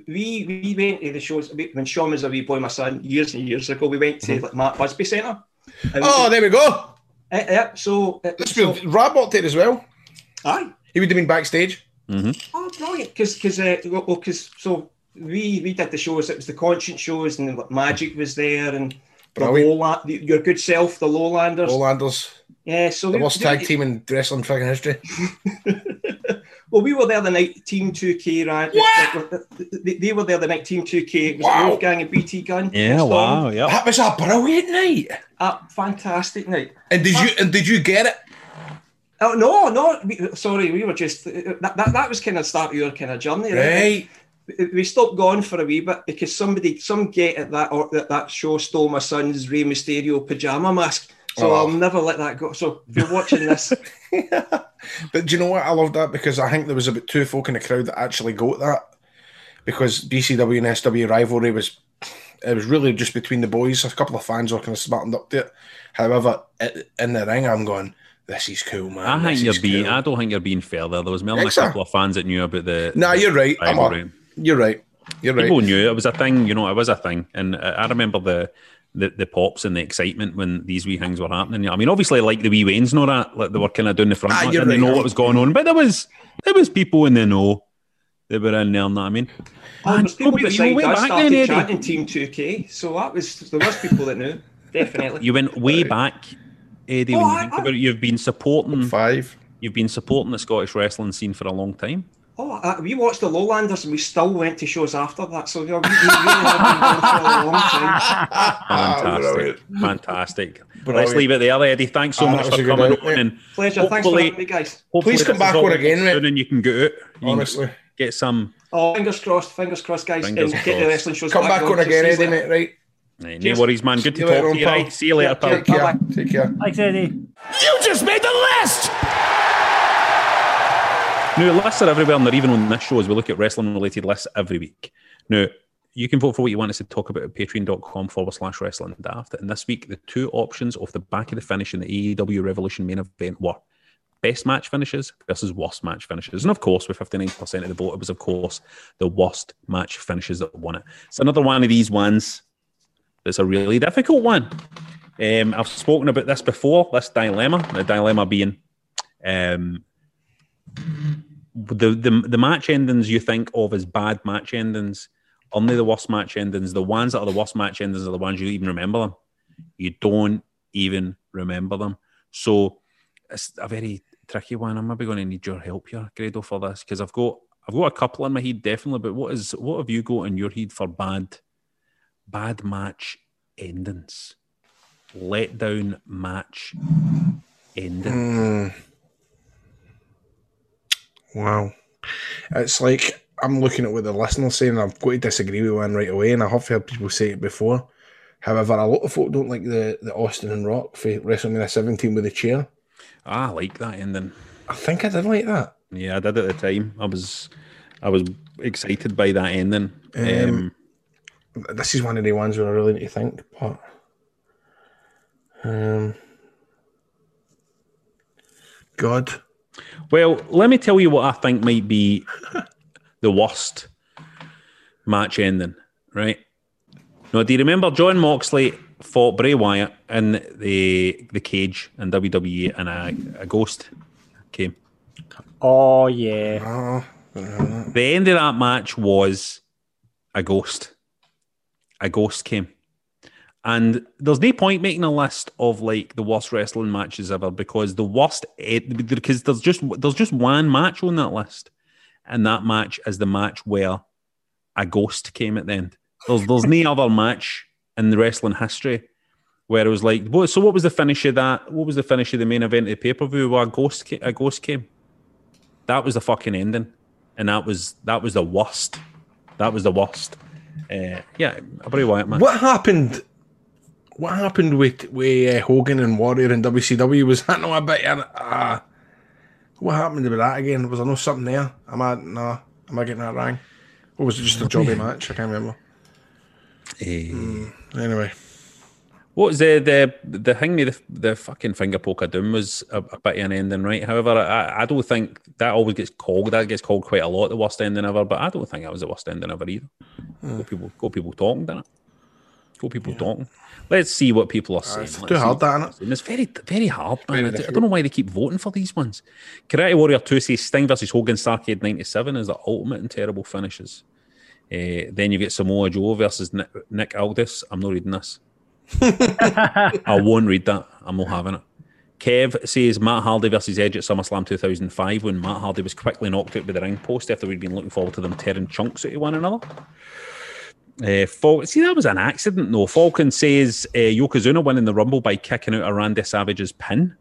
we went to the shows when Sean was a wee boy, my son, years and years ago. We went to like Matt Busby Centre. There we go. Yeah. So Robert did as well. Aye. He would have been backstage. Mm-hmm. Oh, brilliant! Because we did the shows. It was the Conscience shows, and the Magic was there, and your good self, the Lowlanders. Yeah. So the worst tag team in wrestling fucking history. Well, we were there the night Team 2K ran. They were there the night Team 2K. It was Wolfgang and BT Gun. Yeah, wow. Yep. That was a brilliant night. A fantastic night. And did you get it? Oh no. We were just that was kind of start of your kind of journey, right? We stopped going for a wee bit because some get at that show stole my son's Rey Mysterio pajama mask. So I'll never let that go. So if you're watching this. But do you know what? I love that because I think there was about two folk in the crowd that actually got that, because BCW and SW rivalry was really just between the boys. A couple of fans were kind of smartened up to it. However, in the ring, I'm going, this is cool, man. I don't think you're being fair there. There was more than a couple of fans that knew about the... Nah, you're right. You're right. People knew it was a thing. You know, it was a thing. And I remember the pops and the excitement when these wee things were happening. I mean, obviously, like the wee Waynes and all that, like they were kind of doing the front and they know what was going on. But there was people in the know that were in there. And I mean, started chatting Team 2K, so there was people that knew. Definitely, you went way back, Eddie. When you think about it, you've been supporting 5. You've been supporting the Scottish wrestling scene for a long time. Oh, we watched the Lowlanders and we still went to shows after that. So we really have been for a long time. Fantastic. Fantastic. Brilliant. Let's leave it there, Eddie. Thanks so much for coming on. And pleasure. Thanks for having me, guys. Please come back on again, mate. And you can go out. Honestly. Get some. Oh, fingers crossed, guys. Fingers crossed. Get the wrestling shows come back on again, Eddie, mate, right? No worries, man. Good to talk to you, right? See you later, pal. Take care. Take care. Thanks, Eddie. You just made the list! Now, lists are everywhere, and they're even on this show as we look at wrestling-related lists every week. Now, you can vote for what you want us to talk about at patreon.com/wrestlingdaft. And this week, the two options off the back of the finish in the AEW Revolution main event were best match finishes versus worst match finishes. And of course, with 59% of the vote, it was, of course, the worst match finishes that won it. It's another one of these ones that's a really difficult one. I've spoken about this before, this dilemma. The dilemma being... The match endings you think of as bad match endings, only the worst match endings, the ones that are the worst match endings are the ones you don't even remember them. You don't even remember them. So it's a very tricky one. I'm maybe going to need your help here, Grado, for this, because I've got a couple in my head definitely. But what have you got in your head for bad match endings? Let down match endings. Wow. It's like I'm looking at what the listener's saying, and I've got to disagree with one right away, and I have heard people say it before. However, a lot of folk don't like the Austin and Rock for WrestleMania 17 with the chair. I like that ending. I think I did like that. Yeah, I did at the time. I was excited by that ending. This is one of the ones where I really need to think, but... God... Well, let me tell you what I think might be the worst match ending, right? Now, do you remember John Moxley fought Bray Wyatt in the cage in WWE and a ghost came? Oh, yeah. The end of that match was a ghost. A ghost came. And there's no point making a list of like the worst wrestling matches ever because there's just one match on that list, and that match is the match where a ghost came at the end. There's no other match in the wrestling history where it was like, so what was the finish of that? What was the finish of the main event of the pay-per-view where a ghost came? That was the fucking ending, and that was the worst. That was the worst. Yeah, a pretty wild match. What happened? What happened with Hogan and Warrior in WCW? Was that not a bit? What happened about that again? Was there not something there? Am I getting that wrong? Or was it just a jobby match? I can't remember. Anyway, what was the thing? The fucking finger poke of doom was a bit of an ending, right? However, I don't think that always gets called. That gets called quite a lot. The worst ending ever, but I don't think that was the worst ending ever either. Got people talking, didn't it? People don't. Let's see what people are saying. It's too hard, that, isn't it? It's very, very hard, man. I don't know why they keep voting for these ones. Karate Warrior 2 says Sting versus Hogan Starcade 97 is the ultimate and terrible finishes. Then you get Samoa Joe versus Nick Aldis. I'm not reading this. I won't read that. I'm not having it. Kev says Matt Hardy versus Edge at SummerSlam 2005 when Matt Hardy was quickly knocked out by the ring post after we'd been looking forward to them tearing chunks out of one another. See, that was an accident, though. Falcon says Yokozuna winning the Rumble by kicking out a Randy Savage's pin.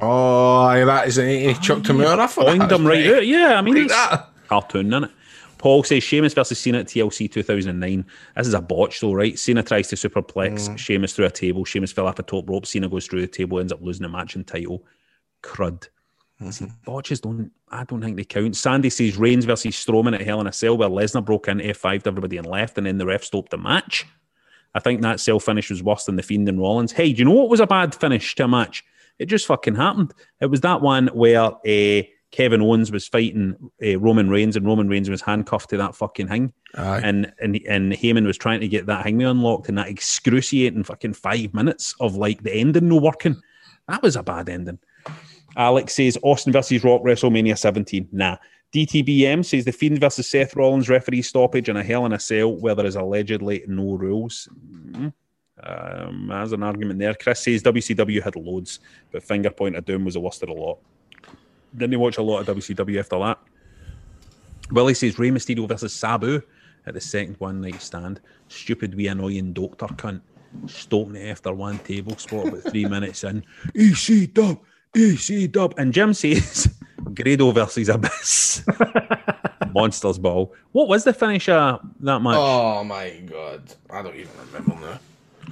Oh, that is a Chuck Taylor. I found him right out. Yeah, I mean, it's that cartoon, isn't it? Paul says Sheamus versus Cena at TLC 2009. This is a botch, though, right? Cena tries to superplex Sheamus through a table. Sheamus fell off a top rope. Cena goes through the table, ends up losing the match and title. Crud. See, botches I don't think they count. Sandy says Reigns versus Strowman at Hell in a Cell where Lesnar broke in, F5'd everybody and left, and then the ref stopped the match. I think that cell finish was worse than the Fiend and Rollins. Hey, do you know what was a bad finish to a match? It just fucking happened. It was that one where Kevin Owens was fighting Roman Reigns, and Roman Reigns was handcuffed to that fucking thing. Aye. And Heyman was trying to get that thing unlocked, and that excruciating fucking 5 minutes of like the ending no working. That was a bad ending. Alex says Austin versus Rock WrestleMania 17. Nah. DTBM says The Fiend versus Seth Rollins referee stoppage in a Hell in a Cell where there is allegedly no rules. As an argument there, Chris says WCW had loads, but Finger Point of Doom was the worst of the lot. Didn't watch a lot of WCW after that. Willie says Rey Mysterio versus Sabu at the second one night stand. Stupid wee annoying doctor cunt. Stoking it after one table spot about 3 minutes in. EC dub. And Jim says Grado versus Abyss. Monsters Ball. What was the finish of that match? Oh my god. I don't even remember now.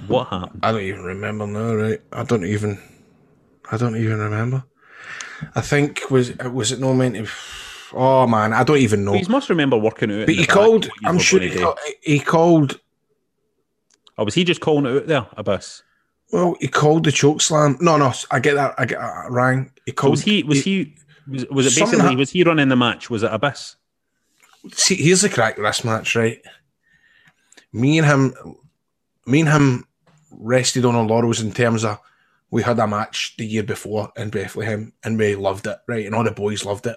What happened? I don't even remember now, right? I don't even remember. I think was it no meant to... Oh man, I don't even know. He must remember working out. But he called. I'm sure he called. Oh, was he just calling it out there, Abyss? Well, he called the choke slam. No, I get that. I rang. He called. So was it basically? Was he running the match? Was it Abyss? See, here's the crack with this match, right? Me and him rested on our laurels in terms of we had a match the year before in Bethlehem and we loved it, right? And all the boys loved it.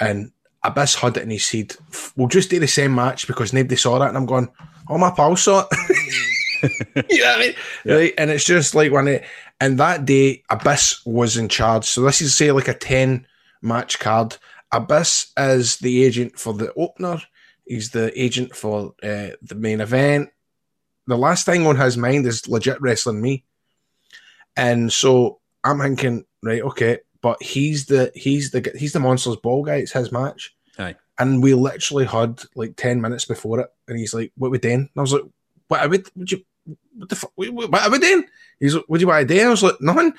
And Abyss had it and he said, we'll just do the same match because nobody saw it. And I'm going, oh, my pal saw it. You know what I mean? Yeah. Right? And it's just like one day. And that day, Abyss was in charge. So this is, say, like a 10-match card. Abyss is the agent for the opener. He's the agent for the main event. The last thing on his mind is legit wrestling me. And so I'm thinking, right, okay. But he's the Monsters Ball guy. It's his match. Aye. And we literally had like 10 minutes before it. And he's like, what are we doing? And I was like, what are we doing? He's like, what do you want to do? And I was like, nothing.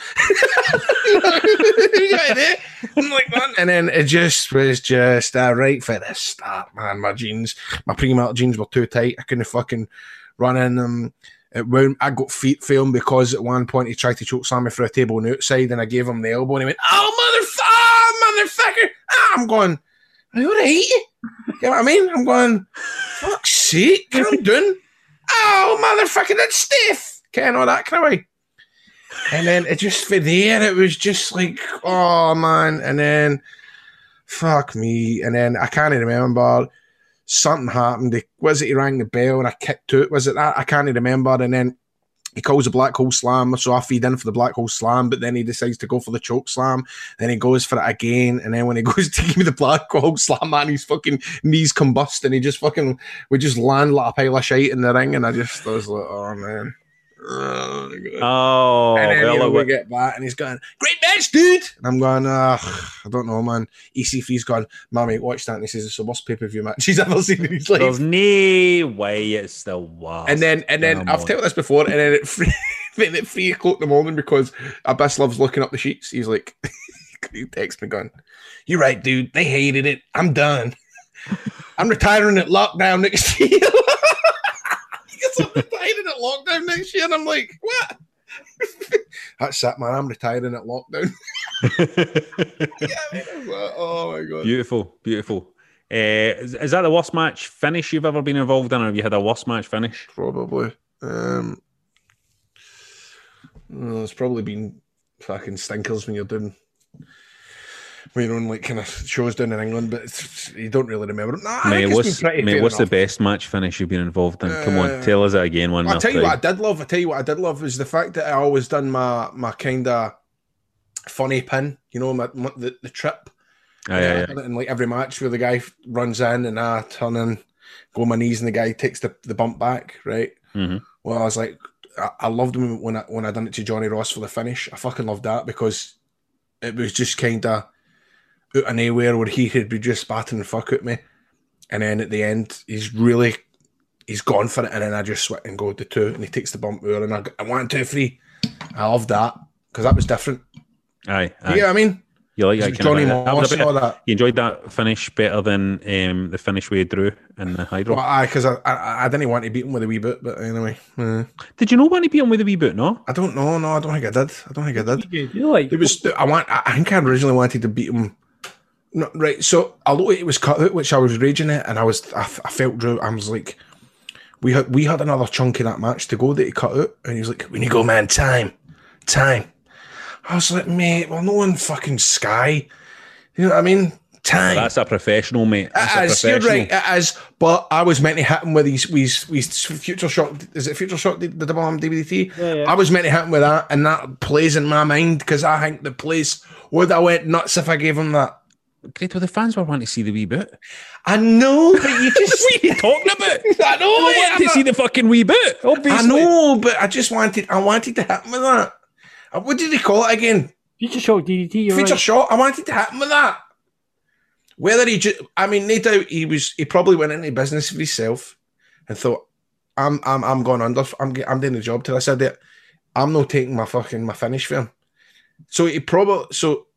I'm like, man. And then it just was just right for the start, man. My pre-melt jeans were too tight. I couldn't fucking run in them. I got feet film because at one point he tried to choke Sammy for a table on the outside and I gave him the elbow and he went, oh, motherfucker. I'm going, are you all right? You know what I mean? I'm going, fuck's sake, calm down. Oh, motherfucker, that's stiff. Can't know that, can I? And then it just, for there, it was just like, oh, man. And then, fuck me. And then I can't even remember. Something happened. Was it he rang the bell and I kicked to it? Was it that? I can't remember. And then he calls a black hole slam, so I feed in for the black hole slam, but then he decides to go for the choke slam. Then he goes for it again, and then when he goes to give me the black hole slam, man, his fucking knees combust, and he just fucking would just land like a pile of shite in the ring, and I was like, oh, man. Oh, and then we get back and he's going, great match, dude. And I'm going, I don't know, man. EC3's gone, my mate, watch that. And he says it's the worst pay-per-view match he's ever seen in his life. There's no way it's the worst. And then I've told this before, and then at 3 o'clock in the morning, because Abyss loves looking up the sheets, he's like, he texts me going, you're right, dude, they hated it. I'm done. I'm retiring at lockdown next year. I'm retiring at lockdown next year, and I'm like, what? That's it, man. I'm retiring at lockdown. Oh my god! Beautiful. Is that the worst match finish you've ever been involved in, or have you had a worst match finish? Probably. It's probably been fucking stinkers when you're on like kind of shows down in England, but you don't really remember them. Nah, mate, what's the best match finish you've been involved in? Come on, tell us that again. I'll tell you what I did love was the fact that I always done my kind of funny pin, you know, the trip. Yeah. And like every match where the guy runs in and I turn in, go on my knees, and the guy takes the bump back, right? Mm-hmm. Well, I was like, I loved him when I done it to Johnny Ross for the finish. I fucking loved that because it was just kind of out of nowhere where he could be just batting the fuck at me, and then at the end he's gone for it, and then I just switch and go to two, and he takes the bump over, and I go 1, 2, 3. I love that because that was different. Aye. You know what I mean? You like that Johnny Moss and all that. You enjoyed that finish better than the finish we drew in the hydro. Well, aye, because I didn't want to beat him with a wee boot, but anyway. Did you not want to beat him with a wee boot? No, I don't know. No, I don't think I did. You like? I think I originally wanted to beat him. No, right, so although it was cut out, which I was raging at, and I felt Drew, I was like, we had another chunk of that match to go that he cut out, and he was like, when you go, man, time. I was like, mate, well, no one fucking Sky, you know what I mean? time. That's a professional, mate. You're right, it is. But I was meant to hit him with his Future Shock. Is it Future Shock, the double arm DVDT? Yeah, yeah. I was meant to hit him with that, and that plays in my mind because I think the place would have went nuts if I gave him that. Great, well, the fans were wanting to see the wee bit. I know, but you just... What are you talking about? I know. I wanted to see the fucking wee bit, obviously. I know, but I just wanted to hit him with that. What did they call it again? Future Shock DDT, you're Future right. Shock, I wanted to hit him with that. Whether he just... I mean, no doubt he probably went into business with himself and thought, I'm going under, I'm doing the job till I said it. I'm not taking my finish for him. So he probably... So...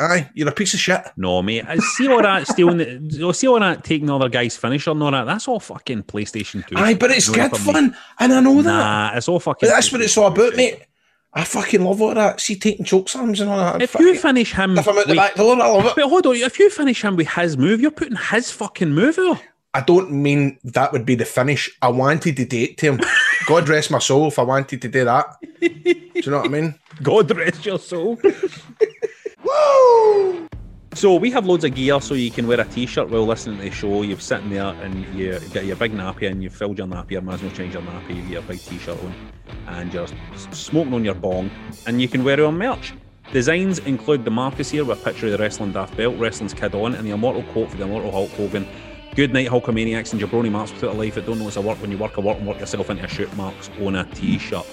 Aye, you're a piece of shit. No, mate. See all that stealing the, see all that taking the other guy's finisher and all that. That's all fucking PlayStation 2. Aye, but it's good fun, and I know that. Nah, it's all fucking. But that's what it's all about, mate. I fucking love all that. See, taking choke slams and all that. If you finish him, if I'm out the back door, I love it. But hold on, if you finish him with his move, you're putting his fucking move out. I don't mean that would be the finish. I wanted to date him. God rest my soul if I wanted to do that. Do you know what I mean? God rest your soul. Woo! So we have loads of gear, so you can wear a t-shirt while listening to the show. You're sitting there and you get your big nappy and you filled your nappy, you might as well change your nappy, you get your big t-shirt on and you're smoking on your bong, and you can wear it on merch. Designs include the markers here with a picture of the Wrestling Daft belt, Wrestling's Kid on, and the immortal quote for the immortal Hulk Hogan: "Good night, Hulkamaniacs and jabroni marks without a life that don't know it's a work. When you work a work and work yourself into a shoot marks on a t-shirt."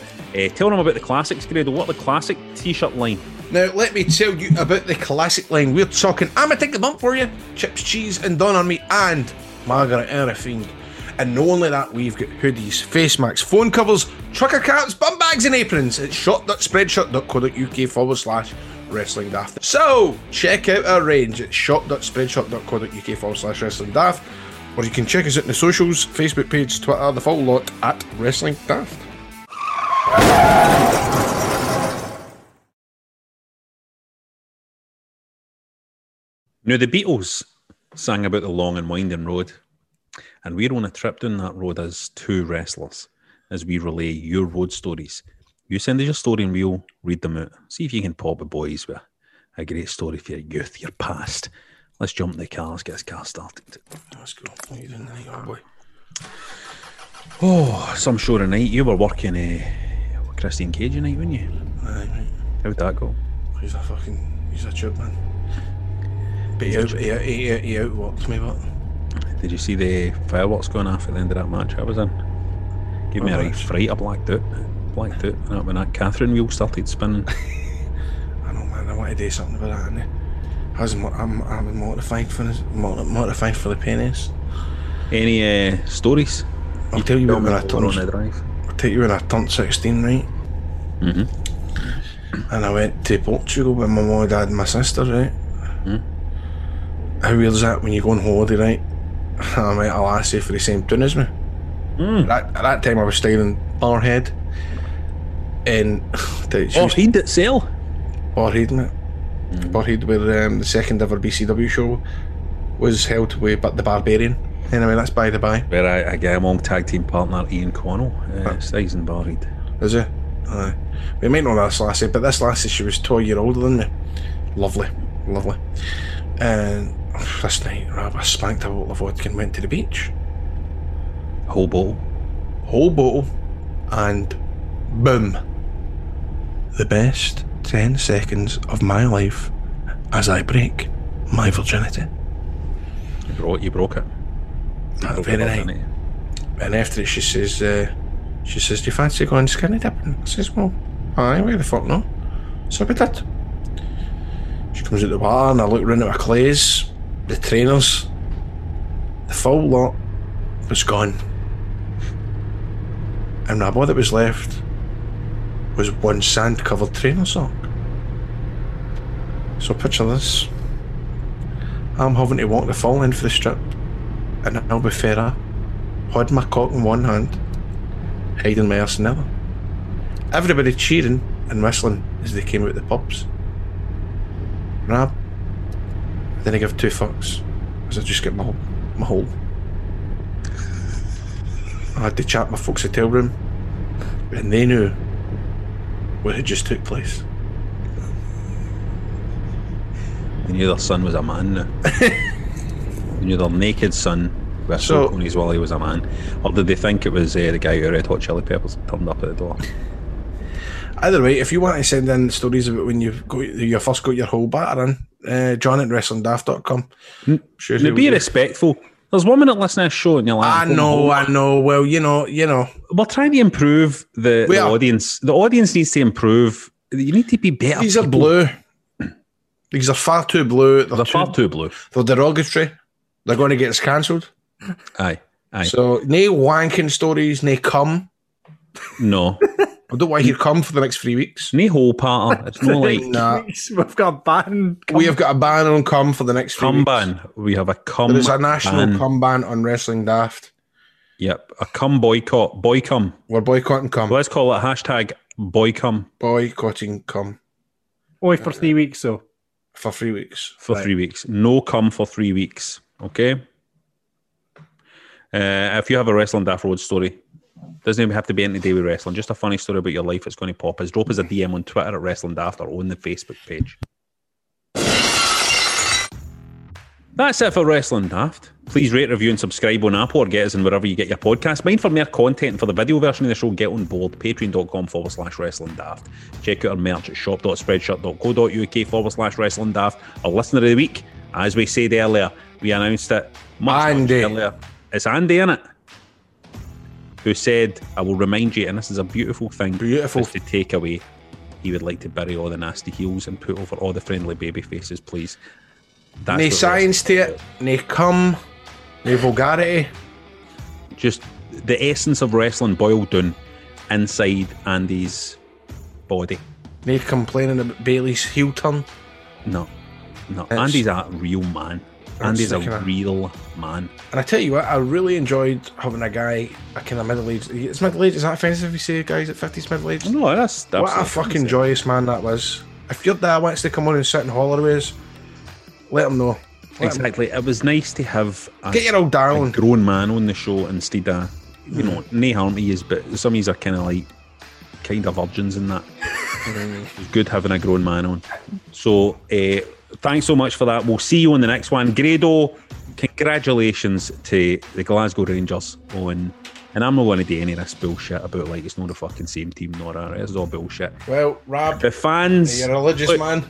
Tell them about the classics, Grado. What the classic t-shirt line? Now, let me tell you about the classic line. We're talking, I'm going to take the bump for you, Chips, Cheese and Don on me, and Margaret Erafiend. And not only that, we've got hoodies, face masks, phone covers, trucker caps, bum bags and aprons. It's shop.spreadshirt.co.uk/WrestlingDaft. So, check out our range at shop.spreadshirt.co.uk/WrestlingDaft. Or you can check us out on the socials, Facebook page, Twitter, the full lot, at Wrestling Daft. Now, the Beatles sang about the long and winding road, and we're on a trip down that road as two wrestlers as we relay your road stories. You send us your story and we'll read them out. See if you can pop a boys with a great story for your youth, your past. Let's jump in the car, let's get this car started. Let's go. What are you doing tonight, old boy? Oh, some show tonight. You were working with Christian Cage tonight, weren't you? Aye. How'd that go? He's a chub, man. But he outworked me, what? Did you see the fireworks going off at the end of that match I was in? Gave me a right fright, I blacked out when that Catherine wheel started spinning. I know, man, I want to do something about that, innit? I'm mortified for the pennies. Any stories? I'll tell you about when I turned 16, right? Mm-hmm. And I went to Portugal with my mum, dad and my sister, right? Mm. How weird is that when you go on holiday, right? I met a lassie for the same tune as me. Mm. At that time I was staying in Barhead. Barhead itself? Barhead, mate. Mm. Barhead, where the second ever BCW show was held with the Barbarian. Anyway, that's by the by. Where I get along tag team partner Ian Connell. Stays in Barhead. Is he? Aye. We might know this lassie, but this lassie, she was 2 years older than me. Lovely. And this night, Rob, I spanked a bottle of vodka and went to the beach. Whole bottle. And boom. The best 10 seconds of my life as I break my virginity. You broke it. That very night. And after it, she says, "Do you fancy going skinny dipping?" I says, "Well, aye, where the fuck no?" So we did. She comes out the bar and I look round at my clays, the trainers, the full lot was gone. And all that was left was one sand covered trainer sock. So picture this. I'm having to walk the full length of the strip and I'll be fairer, holding my cock in one hand, hiding my arse in the other. Everybody cheering and whistling as they came out the pubs. Rab, I didn't give two fucks because I just got my hole. I had to chat my folks' hotel room and they knew what had just took place. They knew their son was a man now. They knew their naked son with silk on his wallet was a man. Or did they think it was the guy who Red Hot Chili Peppers turned up at the door? Either way, if you want to send in stories about when you first got your whole batter in, john@wrestlingdaft.com. Sure, be respectful. There's 1 minute left in this show and you're like, I know. Well, you know. We're trying to improve the audience. The audience needs to improve. You need to be better. These people are blue. These are far too blue. They're far too blue. They're derogatory. They're going to get us cancelled. Aye. So, nae wanking stories, nae cum. No. I don't want to hear cum for the next 3 weeks. Nae whole pattern. It's no like... Nah. We've got a ban. We have got a ban on cum for the next few weeks. Cum ban. We have a cum ban. There's a national cum ban on Wrestling Daft. Yep. A cum boycott. Boy cum. We're boycotting cum. Well, let's call it hashtag boy cum. Boycotting cum. Only for 3 weeks, though. For 3 weeks. For 3 weeks. No cum for 3 weeks. Okay? If you have a Wrestling Daft Road story, doesn't even have to be anything to do with wrestling, just a funny story about your life, it's going to pop us. Drop us a DM on Twitter at Wrestling Daft or on the Facebook page. That's it for Wrestling Daft. Please rate, review and subscribe on Apple or get us in wherever you get your podcast. Mind for more content and for the video version of the show, get on board patreon.com/Wrestling Daft. Check out our merch at shop.spreadshirt.co.uk/Wrestling Daft. Our listener of the week, as we said earlier, we announced it much earlier. It's Andy, isn't it? Who said, I will remind you, and this is a beautiful thing, to take away, he would like to bury all the nasty heels and put over all the friendly baby faces, please. Nae science to it, nae cum, nae vulgarity. Just the essence of wrestling boiled down inside Andy's body. Nae complaining about Bailey's heel turn. No. Andy's a real man. Andy's a real man. And I tell you what, I really enjoyed having a guy, a kind of middle-aged... It's middle-aged, is that offensive if you say guys at 50s middle-aged? No, that's what a fucking joyous man that was. If your dad wants to come on and sit in Holloway's, let him know. Exactly. It was nice to have a grown man on the show instead of, you know, nae harm to yous, but some of yous are kind of virgins in that. It was good having a grown man on. So, thanks so much for that. We'll see you on the next one. Grado, congratulations to the Glasgow Rangers on... And I'm not going to do any of this bullshit about, like, it's not the fucking same team, nor are it. It's all bullshit. Well, Rob, the fans... You're a religious man.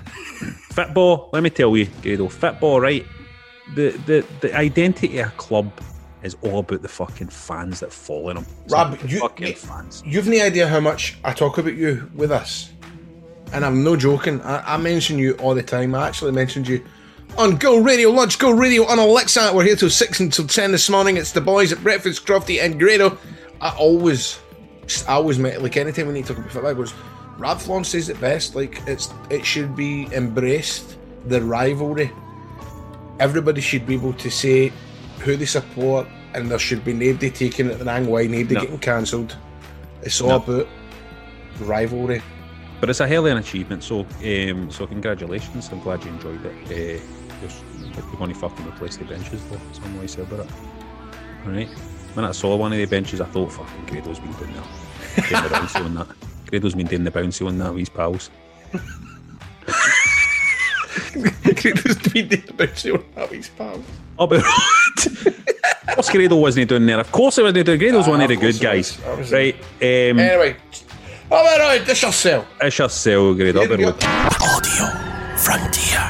Football, let me tell you, Grado, football, right? The identity of a club is all about the fucking fans that follow them. It's Rob, you've no idea how much I talk about you with us. And I'm no joking. I mention you all the time. I actually mentioned you on Go Radio Lunch, Go Radio on Alexa. We're here till 6 until 10 this morning. It's the boys at Breakfast, Crofty and Grado. I always met, like, anytime we need to talk about football, it goes, Rob Flon says it best. Like, it should be embraced, the rivalry. Everybody should be able to say who they support, and there should be nobody taking it the wrong way, nobody getting cancelled. It's all about rivalry. But it's a hell of an achievement, so congratulations. I'm glad you enjoyed it. We're going to fucking replace the benches, though. So I'm going to say about it. All right. When I saw one of the benches, I thought, fucking Grado's been doing that. Grado's been doing the bouncy on that with his pals. Grado's been doing the bouncy on that with his pals. Oh, but of course Grado wasn't doing there. Of course he wasn't doing Grado's one of the good guys. Right. Anyway... Alright, it's your cell. It's your cell, Grade. Audio Frontier.